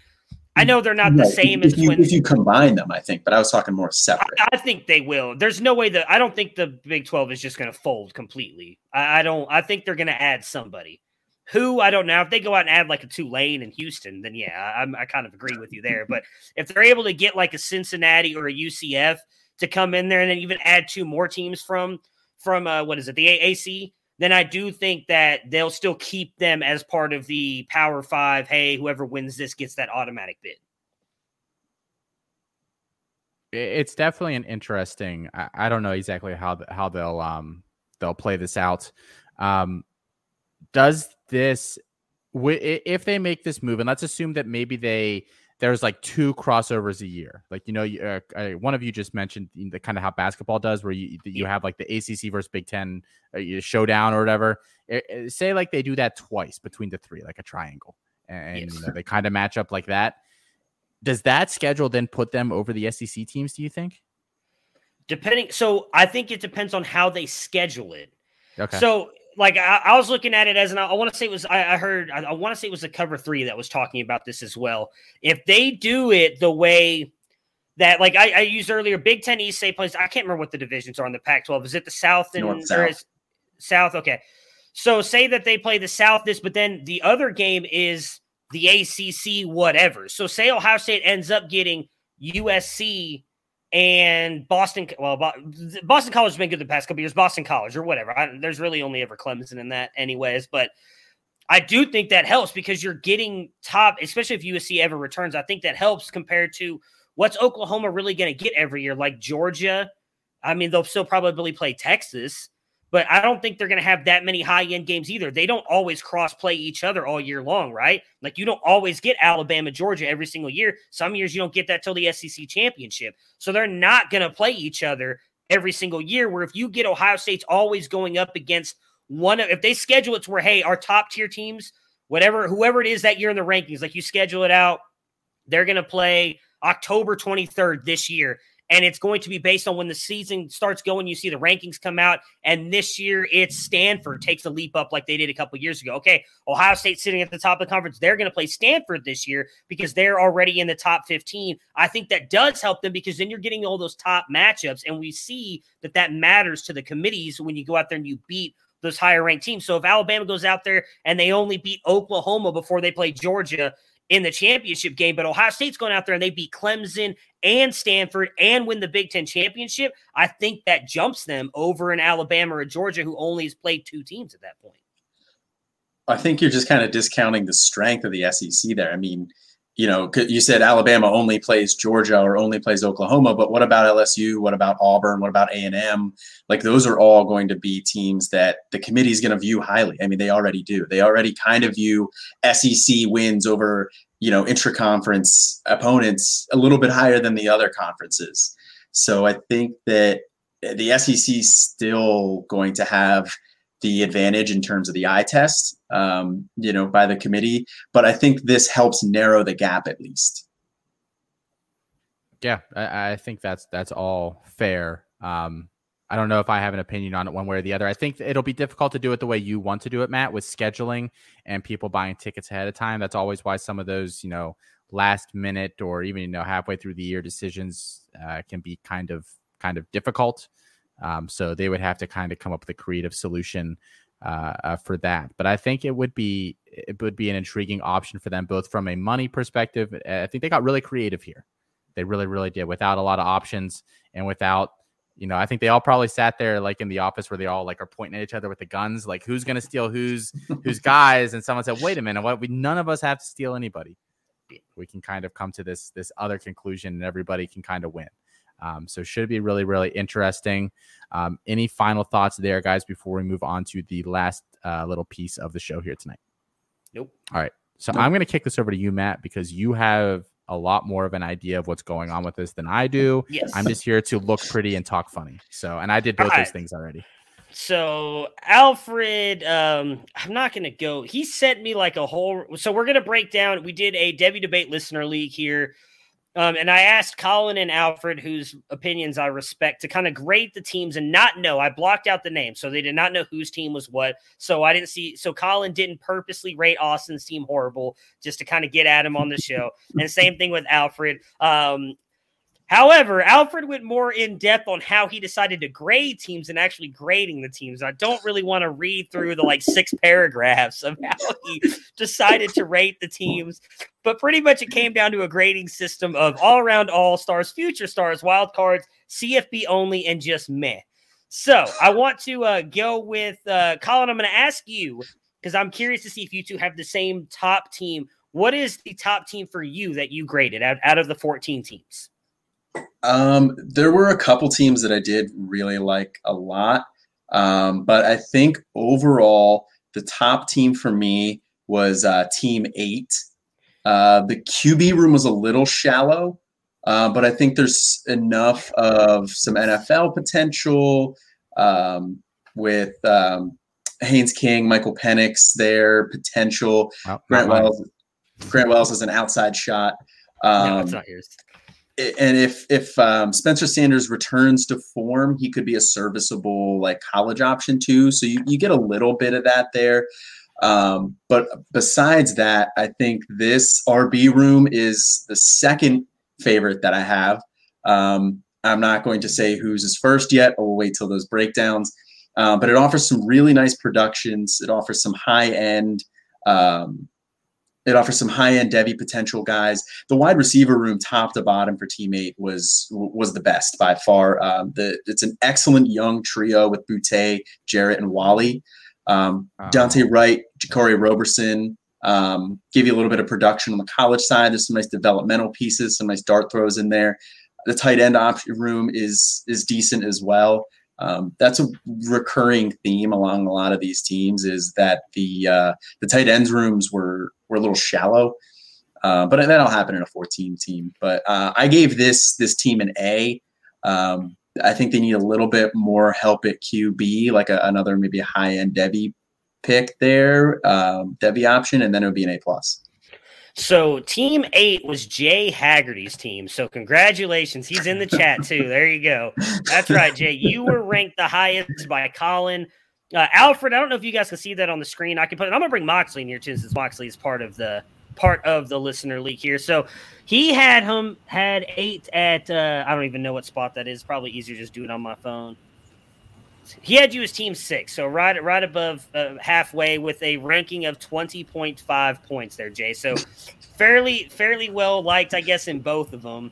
I know they're not the same as when if you combine them, I think, but I was talking more separate. I think they will. There's no way I don't think the Big 12 is just going to fold completely. I think they're going to add somebody who I don't know. If they go out and add like a Tulane and Houston, then yeah, I kind of agree with you there. But if they're able to get like a Cincinnati or a UCF to come in there and then even add two more teams from what is it, the AAC, then I do think that they'll still keep them as part of the Power Five. Hey, whoever wins this gets that automatic bid. It's definitely an interesting. I don't know exactly how they'll play this out. Does this if they make this move, and let's assume that maybe there's like two crossovers a year. Like, you know, one of you just mentioned the kind of how basketball does where you have like the ACC versus Big Ten showdown or whatever. Say like they do that twice between the three, like a triangle, and you know, they kind of match up like that. Does that schedule then put them over the SEC teams, do you think? Depending. So I think it depends on how they schedule it. Okay. So like I was looking at it as, and I want to say it was, I want to say it was the Cover 3 that was talking about this as well. If they do it the way that, like I used earlier, Big Ten East, say plays, I can't remember what the divisions are in the Pac-12. Is it the South and North, South? South. Okay. So say that they play the South this, but then the other game is the ACC, whatever. So say Ohio State ends up getting USC and Boston, well, Boston College has been good the past couple years, Boston College or whatever. There's really only ever Clemson in that anyways, but I do think that helps because you're getting top, especially if USC ever returns. I think that helps compared to what's Oklahoma really going to get every year, like Georgia. I mean, they'll still probably play Texas, but I don't think they're going to have that many high-end games either. They don't always cross-play each other all year long, right? Like, you don't always get Alabama, Georgia every single year. Some years you don't get that till the SEC championship. So they're not going to play each other every single year, where if you get Ohio State's always going up against one of – if they schedule it to where, hey, our top-tier teams, whatever, whoever it is that year in the rankings, like you schedule it out, they're going to play October 23rd this year. And it's going to be based on when the season starts going. You see the rankings come out, and this year it's Stanford takes a leap up like they did a couple years ago. Okay, Ohio State's sitting at the top of the conference. They're going to play Stanford this year because they're already in the top 15. I think that does help them because then you're getting all those top matchups, and we see that matters to the committees when you go out there and you beat those higher-ranked teams. So if Alabama goes out there and they only beat Oklahoma before they play Georgia in the championship game, but Ohio State's going out there and they beat Clemson and Stanford and win the Big Ten championship, I think that jumps them over an Alabama or Georgia who only has played two teams at that point. I think you're just kind of discounting the strength of the SEC there. I mean, you know, you said Alabama only plays Georgia or only plays Oklahoma, but what about LSU? What about Auburn? What about A&M? Like, those are all going to be teams that the committee is going to view highly. I mean, they already do. They already kind of view SEC wins over you know, intra-conference opponents a little bit higher than the other conferences. So I think that the SEC is still going to have the advantage in terms of the eye test, you know, by the committee. But I think this helps narrow the gap at least. Yeah, I think that's all fair. I don't know if I have an opinion on it one way or the other. I think it'll be difficult to do it the way you want to do it, Matt, with scheduling and people buying tickets ahead of time. That's always why some of those, you know, last minute or even, you know, halfway through the year decisions can be kind of difficult. So they would have to kind of come up with a creative solution for that. But I think it would be an intriguing option for them, both from a money perspective. I think they got really creative here. They really, really did, without a lot of options and without, you know, I think they all probably sat there like in the office where they all like are pointing at each other with the guns, like who's going to steal who's guys. And someone said, wait a minute, what? None of us have to steal anybody. We can kind of come to this other conclusion and everybody can kind of win. So should be really, really interesting. Any final thoughts there, guys, before we move on to the last little piece of the show here tonight? Nope. All right. So I'm going to kick this over to you, Matt, because you have a lot more of an idea of what's going on with this than I do. Yes. I'm just here to look pretty and talk funny. So, and I did both those things already. So Alfred, I'm not going to go. He sent me like a whole, so we're going to break down. We did a Debbie Debate Listener League here. And I asked Colin and Alfred, whose opinions I respect, to kind of grade the teams and not know. I blocked out the names, so they did not know whose team was what. So I didn't see. So Colin didn't purposely rate Austin's team horrible just to kind of get at him on the show. And same thing with Alfred. However, Alfred went more in depth on how he decided to grade teams and actually grading the teams. I don't really want to read through the like 6 paragraphs of how he decided to rate the teams, but pretty much it came down to a grading system of all around all stars, future stars, wild cards, CFB only, and just meh. So I want to go with Colin. I'm going to ask you, because I'm curious to see if you two have the same top team. What is the top team for you that you graded out of the 14 teams? There were a couple teams that I did really like a lot. But I think overall the top team for me was team 8. The QB room was a little shallow, but I think there's enough of some NFL potential with Haynes King, Michael Penix, their potential. Wow. Grant Wells is an outside shot. No, it's not yours. And if Spencer Sanders returns to form, he could be a serviceable like college option too. So you get a little bit of that there. But besides that, I think this RB room is the second favorite that I have. I'm not going to say whose is first yet. We'll wait till those breakdowns. But it offers some really nice productions. It offers some high-end Devy potential guys. The wide receiver room, top to bottom for teammate, was the best by far. It's an excellent young trio with Boutte, Jarrett, and Wally. Dante Wright, Ja'Cory Roberson, give you a little bit of production on the college side. There's some nice developmental pieces, some nice dart throws in there. The tight end room is decent as well. That's a recurring theme along a lot of these teams, is that the tight ends rooms were a little shallow, but that'll happen in a 14 team. But I gave this team an A. I think they need a little bit more help at QB, like another maybe high end Devy pick there, Devy option, and then it would be an A plus. So team 8 was Jay Haggerty's team. So congratulations. He's in the chat too. There you go. That's right, Jay. You were ranked the highest by Colin. Alfred, I don't know if you guys can see that on the screen. I'm going to bring Moxley in here too, since Moxley is part of the listener league here. So he had 8 at, I don't even know what spot that is. Probably easier just do it on my phone. He had you as team 6, so right above halfway with a ranking of 20.5 points there, Jay. So fairly well liked, I guess, in both of them.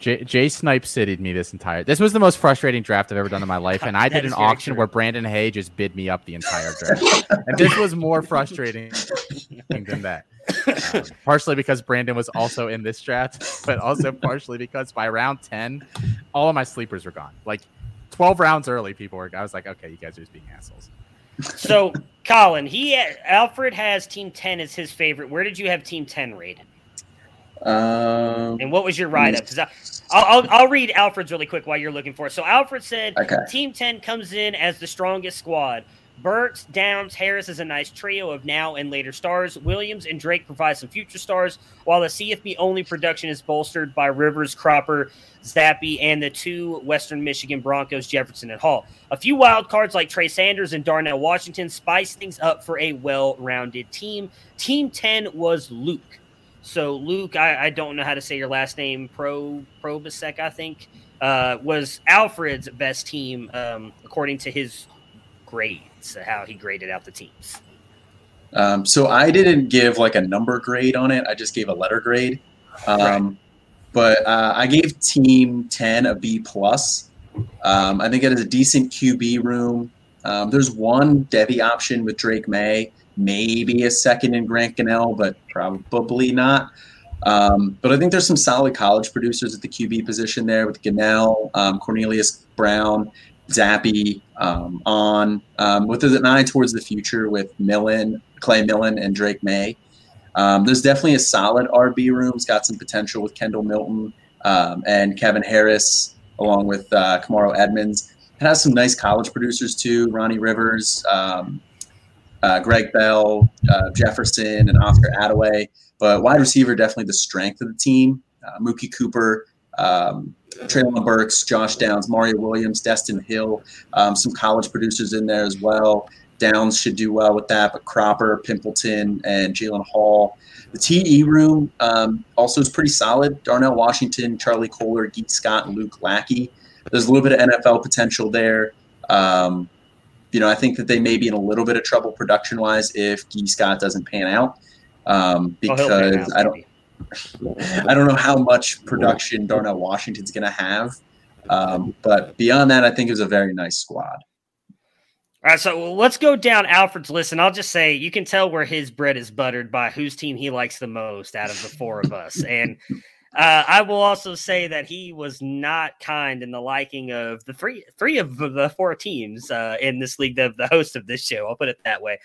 Jay Snipe citied me this was the most frustrating draft I've ever done in my life, and I did an auction where Brandon Hay just bid me up the entire draft. And this was more frustrating than that. Partially because Brandon was also in this draft, but also partially because by round 10, all of my sleepers were gone. Like, 12 rounds early, I was like, okay, you guys are just being assholes. So, Colin, Alfred has team 10 as his favorite. Where did you have team 10 rated? And what was your write-up? Because I'll read Alfred's really quick while you're looking for it. So Alfred said, okay. Team 10 comes in as the strongest squad. Burks, Downs, Harris is a nice trio of now and later stars. Williams and Drake provide some future stars, while the CFB-only production is bolstered by Rivers, Cropper, Zappi, and the two Western Michigan Broncos, Jefferson and Hall. A few wild cards like Trey Sanders and Darnell Washington spice things up for a well-rounded team. Team 10 was Luke. So Luke, I don't know how to say your last name, Probasek, I think, was Alfred's best team according to his grades, how he graded out the teams. So I didn't give like a number grade on it. I just gave a letter grade. Right. But I gave Team 10 a B+. I think it is a decent QB room. There's one Devy option with Drake May. Maybe a second in Grant Gunnell, but probably not. But I think there's some solid college producers at the QB position there with Gunnell, Cornelius Brown, Zappi, with an eye towards the future with Clay Millen and Drake May. There's definitely a solid RB room. It's got some potential with Kendall Milton and Kevin Harris, along with Kamaro Edmonds. It has some nice college producers too, Ronnie Rivers, Greg Bell, Jefferson, and Oscar Attaway. But wide receiver, definitely the strength of the team. Mookie Cooper, Treylon Burks, Josh Downs, Mario Williams, Destin Hill, some college producers in there as well. Downs should do well with that, but Cropper, Pimpleton, and Jalen Hall. The TE room also is pretty solid. Darnell Washington, Charlie Kohler, Geet Scott, and Luke Lackey. There's a little bit of NFL potential there. I think that they may be in a little bit of trouble production-wise if Gee Scott doesn't pan out, because I don't know how much production Darnell Washington's going to have. But beyond that, I think it was a very nice squad. All right, so let's go down Alfred's list, and I'll just say you can tell where his bread is buttered by whose team he likes the most out of the four of us. And I will also say that he was not kind in the liking of the three of the four teams in this league, the host of this show. I'll put it that way.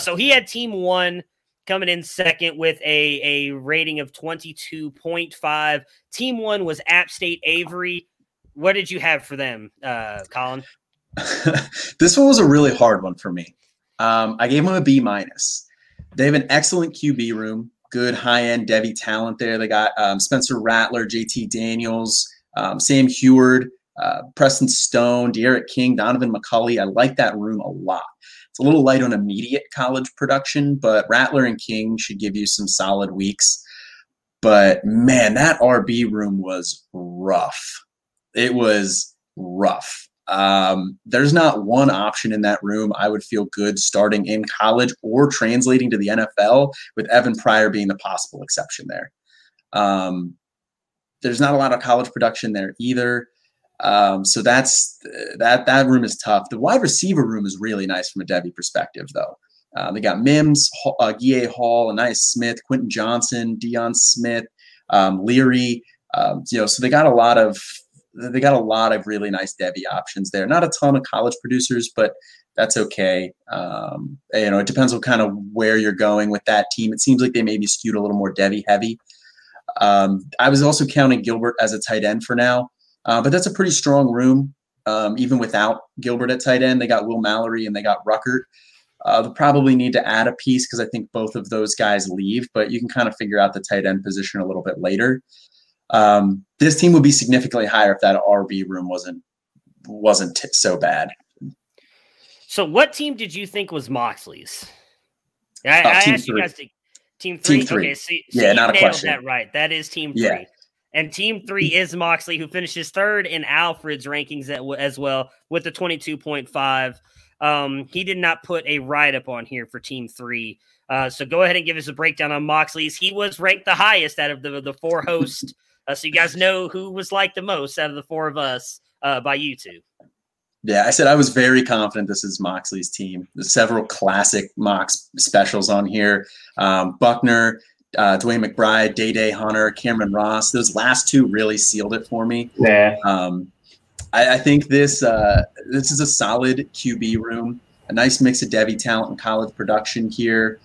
So he had Team 1 coming in second with a rating of 22.5. Team 1 was App State Avery. What did you have for them, Colin? This one was a really hard one for me. I gave him a B-. They have an excellent QB room. Good high-end Devy talent there. They got Spencer Rattler, JT Daniels, Sam Heward, Preston Stone, De'Eric King, Donovan McCauley. I like that room a lot. It's a little light on immediate college production, but Rattler and King should give you some solid weeks. But, man, that RB room was rough. It was rough. There's not one option in that room I would feel good starting in college or translating to the NFL, with Evan Pryor being the possible exception there. There's not a lot of college production there either. So that's that room is tough. The wide receiver room is really nice from a Devy perspective, though. They got Mims, Guy Hall, Anais Smith, Quentin Johnson, Deion Smith, Leary. So they got a lot of really nice Devy options there. Not a ton of college producers, but that's okay. It depends on kind of where you're going with that team. It seems like they may be skewed a little more Devy heavy. I was also counting Gilbert as a tight end for now, but that's a pretty strong room. Even without Gilbert at tight end, they got Will Mallory and they got Ruckert. They'll probably need to add a piece because I think both of those guys leave, but you can kind of figure out the tight end position a little bit later. This team would be significantly higher if that RB room wasn't so bad. So what team did you think was Moxley's? I asked you guys to team 3. Okay, so yeah, you not a question. That right. That is team 3. Yeah. And team 3 is Moxley, who finishes third in Alfred's rankings as well with the 22.5. He did not put a write-up on here for team 3. So go ahead and give us a breakdown on Moxley's. He was ranked the highest out of the four hosts. So you guys know who was liked the most out of the four of us by you two. Yeah, I said I was very confident this is Moxley's team. There's several classic Mox specials on here. Buchner, Dwayne McBride, Day-Day Hunter, Cameron Ross. Those last two really sealed it for me. Yeah. I think this is a solid QB room. A nice mix of Devy talent and college production here.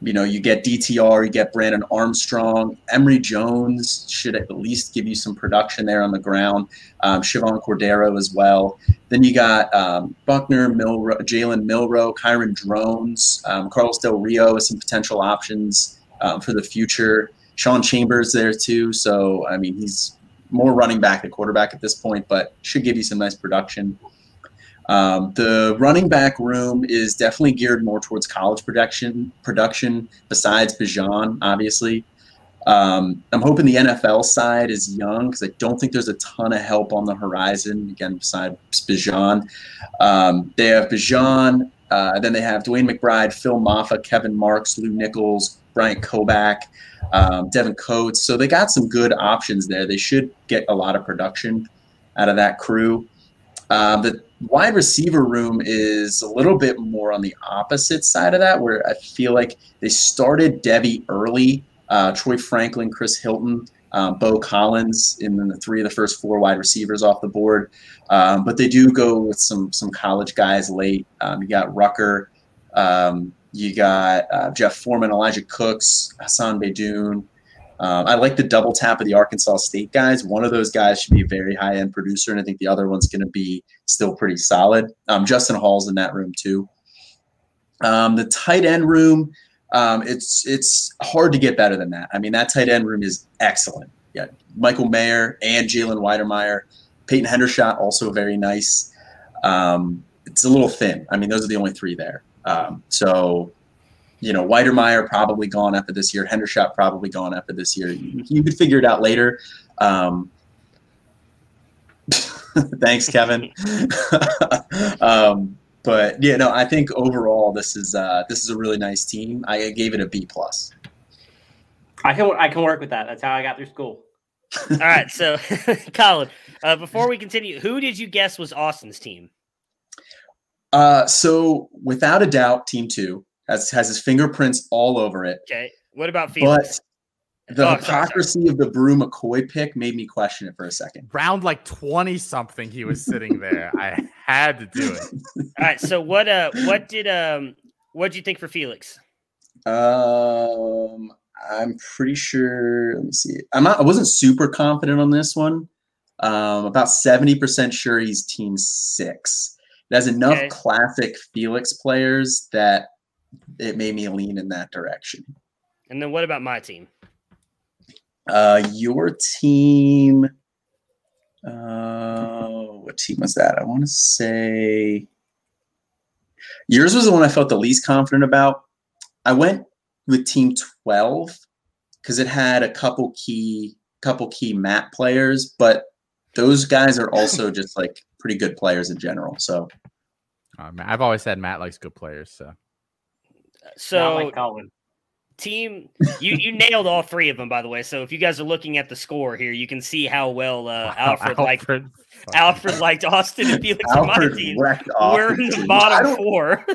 You know, you get DTR, you get Brandon Armstrong. Emory Jones should at least give you some production there on the ground. Siobhan Cordero as well. Then you got Buchner, Jalen Milroe, Kyron Drones, Carlos Del Rio as some potential options for the future. Sean Chambers there too. So, I mean, he's more running back than quarterback at this point, but should give you some nice production. The running back room is definitely geared more towards college production besides Bijan, obviously. I'm hoping the NFL side is young because I don't think there's a ton of help on the horizon, again, besides Bijan. They have Bijan, then they have Dwayne McBride, Phil Maffa, Kevin Marks, Lou Nichols, Bryant Kobach, Devin Coates. So they got some good options there. They should get a lot of production out of that crew. The wide receiver room is a little bit more on the opposite side of that, where I feel like they started Devy early, Troy Franklin, Chris Hilton, Bo Collins, and then the three of the first four wide receivers off the board. But they do go with some college guys late. You got Rucker, you got Jeff Foreman, Elijah Cooks, Hassan Beydoun. I like the double tap of the Arkansas State guys. One of those guys should be a very high-end producer, and I think the other one's going to be still pretty solid. Justin Hall's in that room too. The tight end room, it's hard to get better than that. I mean, that tight end room is excellent. Yeah, Michael Mayer and Jalen Weidemeyer. Peyton Hendershot also very nice. It's a little thin. I mean, those are the only three there. You know, Weidemeyer probably gone after this year. Hendershot probably gone after this year. You could figure it out later. Thanks, Kevin. But yeah, no, I think overall this is a really nice team. I gave it a B+. I can work with that. That's how I got through school. All right, so Colin, before we continue, who did you guess was Austin's team? So without a doubt, Team 2. Has his fingerprints all over it. Okay. What about Felix? But the hypocrisy of the Brew McCoy pick made me question it for a second. Round like 20-something, he was sitting there. I had to do it. All right. So what did you think for Felix? I'm pretty sure. Let me see. I wasn't super confident on this one. About 70% sure he's Team 6. It has enough classic Felix players that it made me lean in that direction. And then what about my team? Your team. What team was that? I want to say yours was the one I felt the least confident about. I went with Team 12 because it had a couple key map players, but those guys are also just like pretty good players in general. So I've always said Matt likes good players. So team, you nailed all three of them, by the way. So if you guys are looking at the score here, you can see how well Alfred liked Austin and Felix on my team. We're in the bottom 4.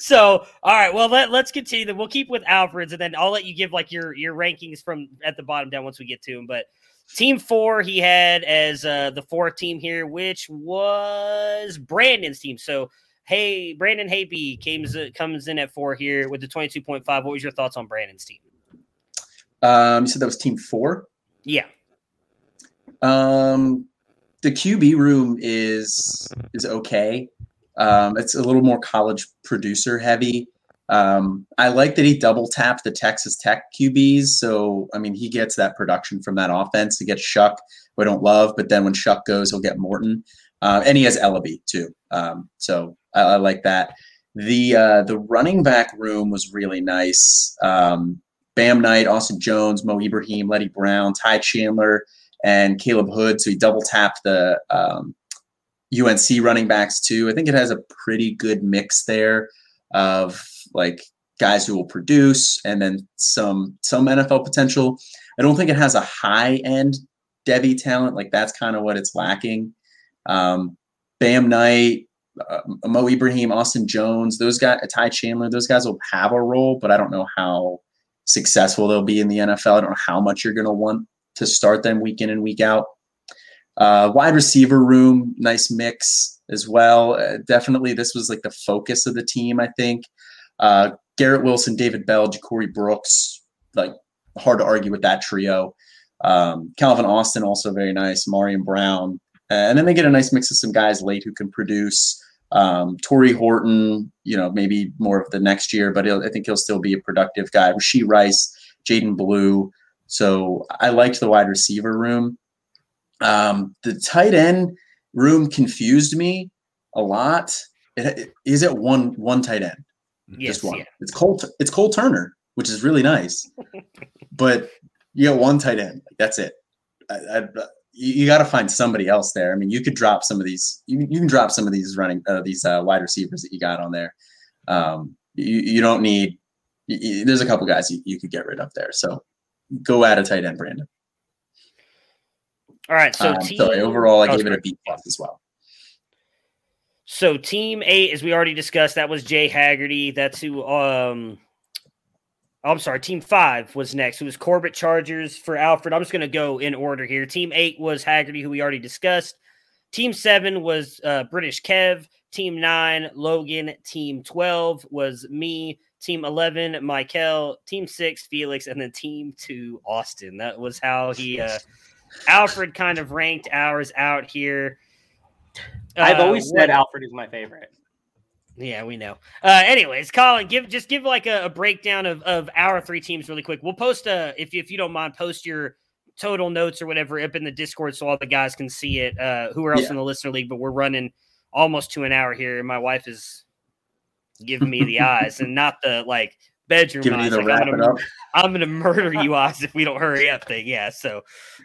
So, all right, well, let's continue. We'll keep with Alfred's, and then I'll let you give like your rankings from at the bottom down once we get to them. But Team 4 he had as the fourth team here, which was Brandon's team. So hey, Brandon Hapey comes in at 4 here with the 22.5. What was your thoughts on Brandon's team? You said that was Team 4? Yeah. The QB room is okay. It's a little more college producer heavy. I like that he double tapped the Texas Tech QBs. So, I mean, he gets that production from that offense. He gets Shuck, who I don't love, but then when Shuck goes, he'll get Morton. And he has Ellaby too. So I like that. The running back room was really nice. Bam Knight, Austin Jones, Mo Ibrahim, Letty Brown, Ty Chandler, and Caleb Hood. So he double tapped the UNC running backs too. I think it has a pretty good mix there of like guys who will produce and then some NFL potential. I don't think it has a high end Debbie talent. Like that's kind of what it's lacking. Bam Knight, Mo Ibrahim, Austin Jones, those guys, Ty Chandler, those guys will have a role, but I don't know how successful they'll be in the NFL. I don't know how much you're going to want to start them week in and week out. Wide receiver room, nice mix as well. Definitely this was like the focus of the team, I think. Garrett Wilson, David Bell, Ja'Cory Brooks, like hard to argue with that trio. Calvin Austin, also very nice. Marion Brown. And then they get a nice mix of some guys late who can produce. Torrey Horton, you know, maybe more of the next year, but I think he'll still be a productive guy. Rashee Rice, Jaden Blue. So I liked the wide receiver room. The tight end room confused me a lot. Is it one tight end? Yes, just one. Yeah. It's Cole Turner, which is really nice, but you got one tight end. That's it. You got to find somebody else there. I mean, you could drop some of these. You can drop some of these wide receivers that you got on there. You don't need. There's a couple guys you could get rid of there. So go at a tight end, Brandon. All right. So overall, I gave it a B plus as well. So team 8, as we already discussed, that was Jay Haggerty. That's who. I'm sorry. Team 5 was next. It was Corbett Chargers for Alfred. I'm just going to go in order here. Team 8 was Haggerty, who we already discussed. Team 7 was British Kev. Team 9, Logan. Team 12 was me. Team 11, Michael. Team 6, Felix. And then team 2, Austin. That was how he, Alfred kind of ranked ours out here. I've always said Alfred is my favorite. Yeah, we know. Anyways, Colin, give like a breakdown of our 3 teams really quick. We'll post if you don't mind, post your total notes or whatever up in the Discord so all the guys can see it. Who else in the listener league? But we're running almost to an hour here, and my wife is giving me the eyes and not the like bedroom giving eyes. Like, I'm gonna murder you eyes if we don't hurry up thing. Yeah, so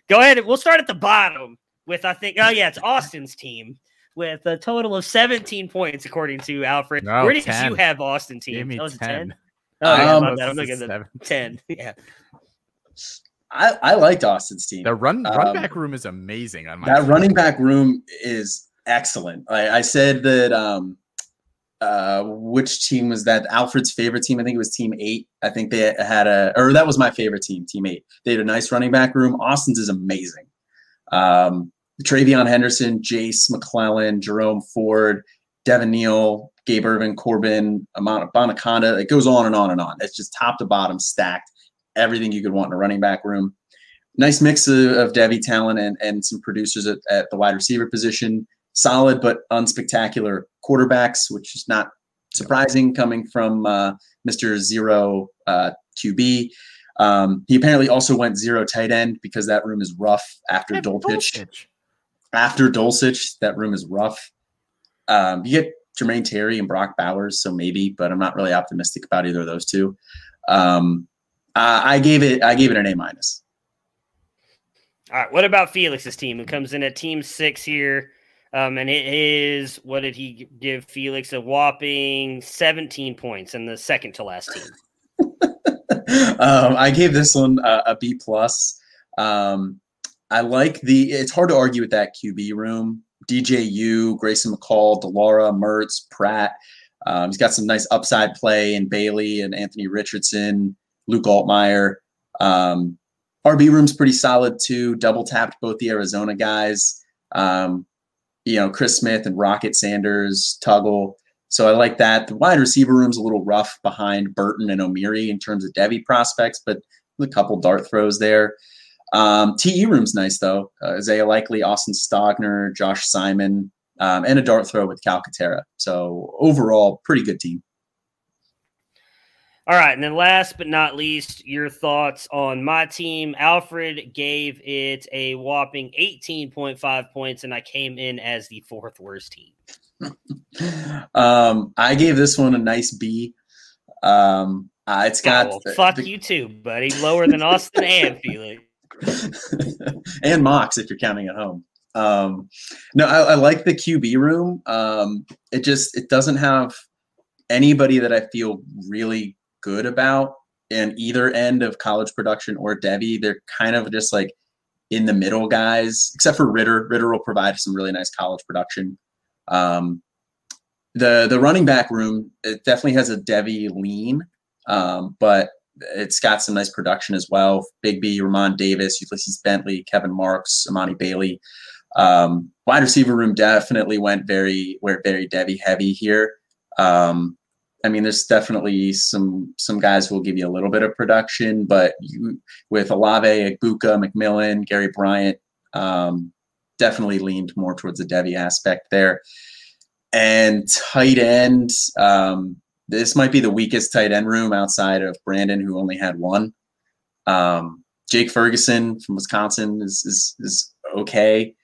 go ahead. We'll start at the bottom with it's Austin's team. With a total of 17 points, according to Alfred. No, where did 10. You have Austin team? That was 10. Oh, yeah, my bad. I'm looking at the 10. Yeah, I liked Austin's team. The run back room is amazing. On my that team. Running back room is excellent. I said that. Which team was that? Alfred's favorite team. I think it was team 8. I think they had or that was my favorite team. Team 8. They had a nice running back room. Austin's is amazing. Travion Henderson, Jace McClellan, Jerome Ford, Devin Neal, Gabe Irvin, Corbin, Bonaconda. It goes on and on and on. It's just top to bottom stacked. Everything you could want in a running back room. Nice mix of Debbie talent and some producers at the wide receiver position. Solid but unspectacular quarterbacks, which is not surprising coming from Mr. Zero QB. He apparently also went zero tight end because that room is rough after Dolpitch. After Dulcich, that room is rough. You get Jermaine Terry and Brock Bowers, so maybe, but I'm not really optimistic about either of those two. I gave it an A-. All right, what about Felix's team, who comes in at team 6 here? And it is, what did he give Felix? A whopping 17 points in the second to last team. I gave this one a B+. I like it's hard to argue with that QB room. DJU, Grayson McCall, DeLara, Mertz, Pratt. He's got some nice upside play in Bailey and Anthony Richardson, Luke Altmaier. RB room's pretty solid too. Double tapped both the Arizona guys. Chris Smith and Rocket Sanders, Tuggle. So I like that. The wide receiver room's a little rough behind Burton and O'Meary in terms of Debbie prospects, but a couple dart throws there. TE room's nice though. Isaiah Likely, Austin Stogner, Josh Simon, and a dart throw with Calcaterra. So overall, pretty good team. All right. And then last but not least, your thoughts on my team. Alfred gave it a whopping 18.5 points, and I came in as the 4th worst team. I gave this one a nice B. It's got fuck you too, buddy. Lower than Austin and Felix. And Mox, if you're counting at home. I like the QB room. It doesn't have anybody that I feel really good about in either end of college production or Debbie. They're kind of just like in the middle guys, except for Ritter. Ritter will provide some really nice college production. The running back room, it definitely has a Debbie lean, but it's got some nice production as well. Big B, Ramon Davis, Ulysses Bentley, Kevin Marks, Amani Bailey. Wide receiver room definitely went very Debbie heavy here. I mean, there's definitely some guys who will give you a little bit of production, but with Olave, Igbuka, McMillan, Gary Bryant, definitely leaned more towards the Devy aspect there. And tight end, this might be the weakest tight end room outside of Brandon, who only had one. Jake Ferguson from Wisconsin is okay.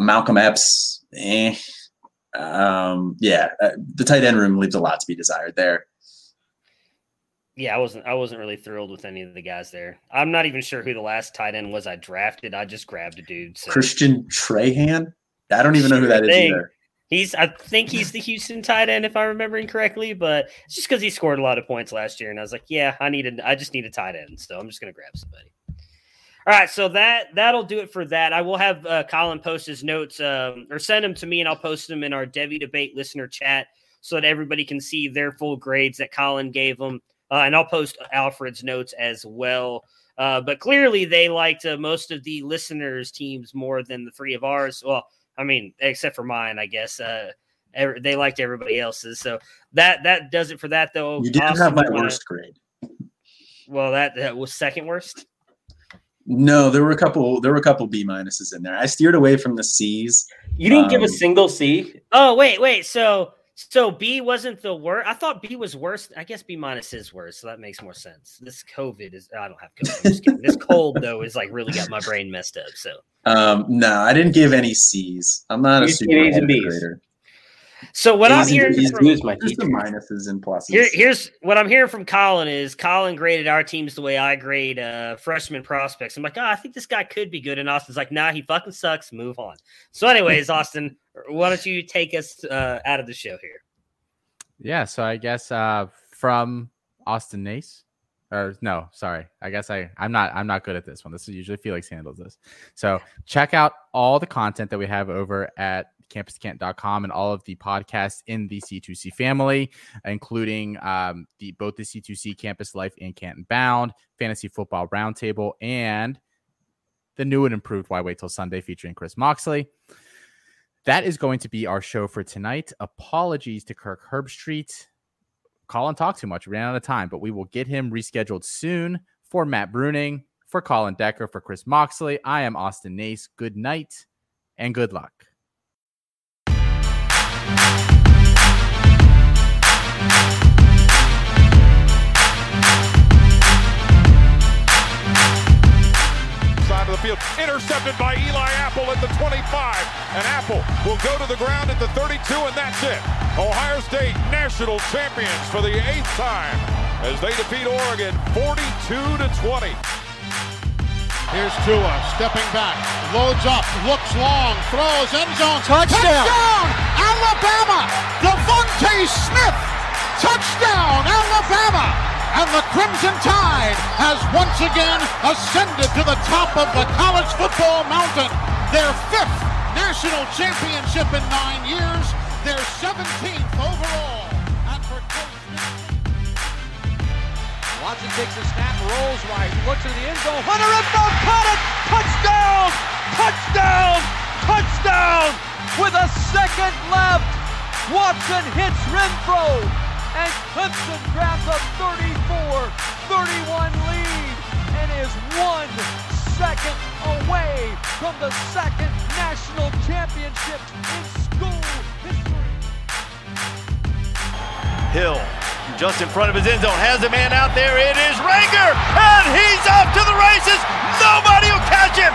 Malcolm Epps, eh. The tight end room leaves a lot to be desired there. Yeah, I wasn't really thrilled with any of the guys there. I'm not even sure who the last tight end was I drafted. I just grabbed a dude. So. Christian Trahan? I don't even know who that is either. I think he's the Houston tight end, if I'm remembering correctly, but it's just because he scored a lot of points last year, and I was like, yeah, I just need a tight end, so I'm just going to grab somebody. All right, so that'll do it for that. I will have Colin post his notes or send them to me, and I'll post them in our Devy Debate listener chat so that everybody can see their full grades that Colin gave them. And I'll post Alfred's notes as well. But clearly they liked most of the listeners' teams more than the three of ours. Well, I mean, except for mine, I guess. They liked everybody else's. So that does it for that, though. You didn't have my worst grade. Well, that was second worst. No, there were a couple B minuses in there. I steered away from the C's. You didn't give a single C. Oh, wait. So B wasn't the worst. I thought B was worse. I guess B minus is worse. So that makes more sense. This COVID is, I don't have COVID. I'm just kidding. This cold though is like really got my brain messed up. So, no, I didn't give any C's. I'm not a super grader. So what I'm hearing here's what I'm hearing from Colin is Colin graded our teams the way I grade freshman prospects. I'm like, oh, I think this guy could be good. And Austin's like, nah, he fucking sucks. Move on. So anyways, Austin, why don't you take us out of the show here? Yeah. So I guess from Austin Nace or no, sorry. I guess I'm not good at this one. This is usually Felix handles this. So check out all the content that we have over at campuscant.com and all of the podcasts in the C2C family, including both the C2C Campus Life and Canton Bound, Fantasy Football Roundtable, and the new and improved Why Wait Till Sunday featuring Chris Moxley. That is going to be our show for tonight. Apologies to Kirk Herbstreit. Colin talked too much. We ran out of time, but we will get him rescheduled soon. For Matt Bruning, for Colin Decker, for Chris Moxley, I am Austin Nace. Good night and good luck. Side of the field, intercepted by Eli Apple at the 25, and Apple will go to the ground at the 32, and that's it. Ohio State national champions for the 8th time as they defeat Oregon 42-20. Here's Tua, stepping back, loads up, looks long, throws, end zone, touchdown, Alabama! Devontae Smith, touchdown, Alabama! And the Crimson Tide has once again ascended to the top of the college football mountain. Their 5th national championship in 9 years, their 17th overall. And for Coach Smith... Watson takes a snap, rolls right, looks in the end zone. Hunter Renfrow caught it! Touchdown! With a second left, Watson hits Renfrow, and Clemson grabs a 34-31 lead and is 1 second away from the second national championship in school history. Hill. Just in front of his end zone, has a man out there, it is Ranger, and he's off to the races, nobody will catch him!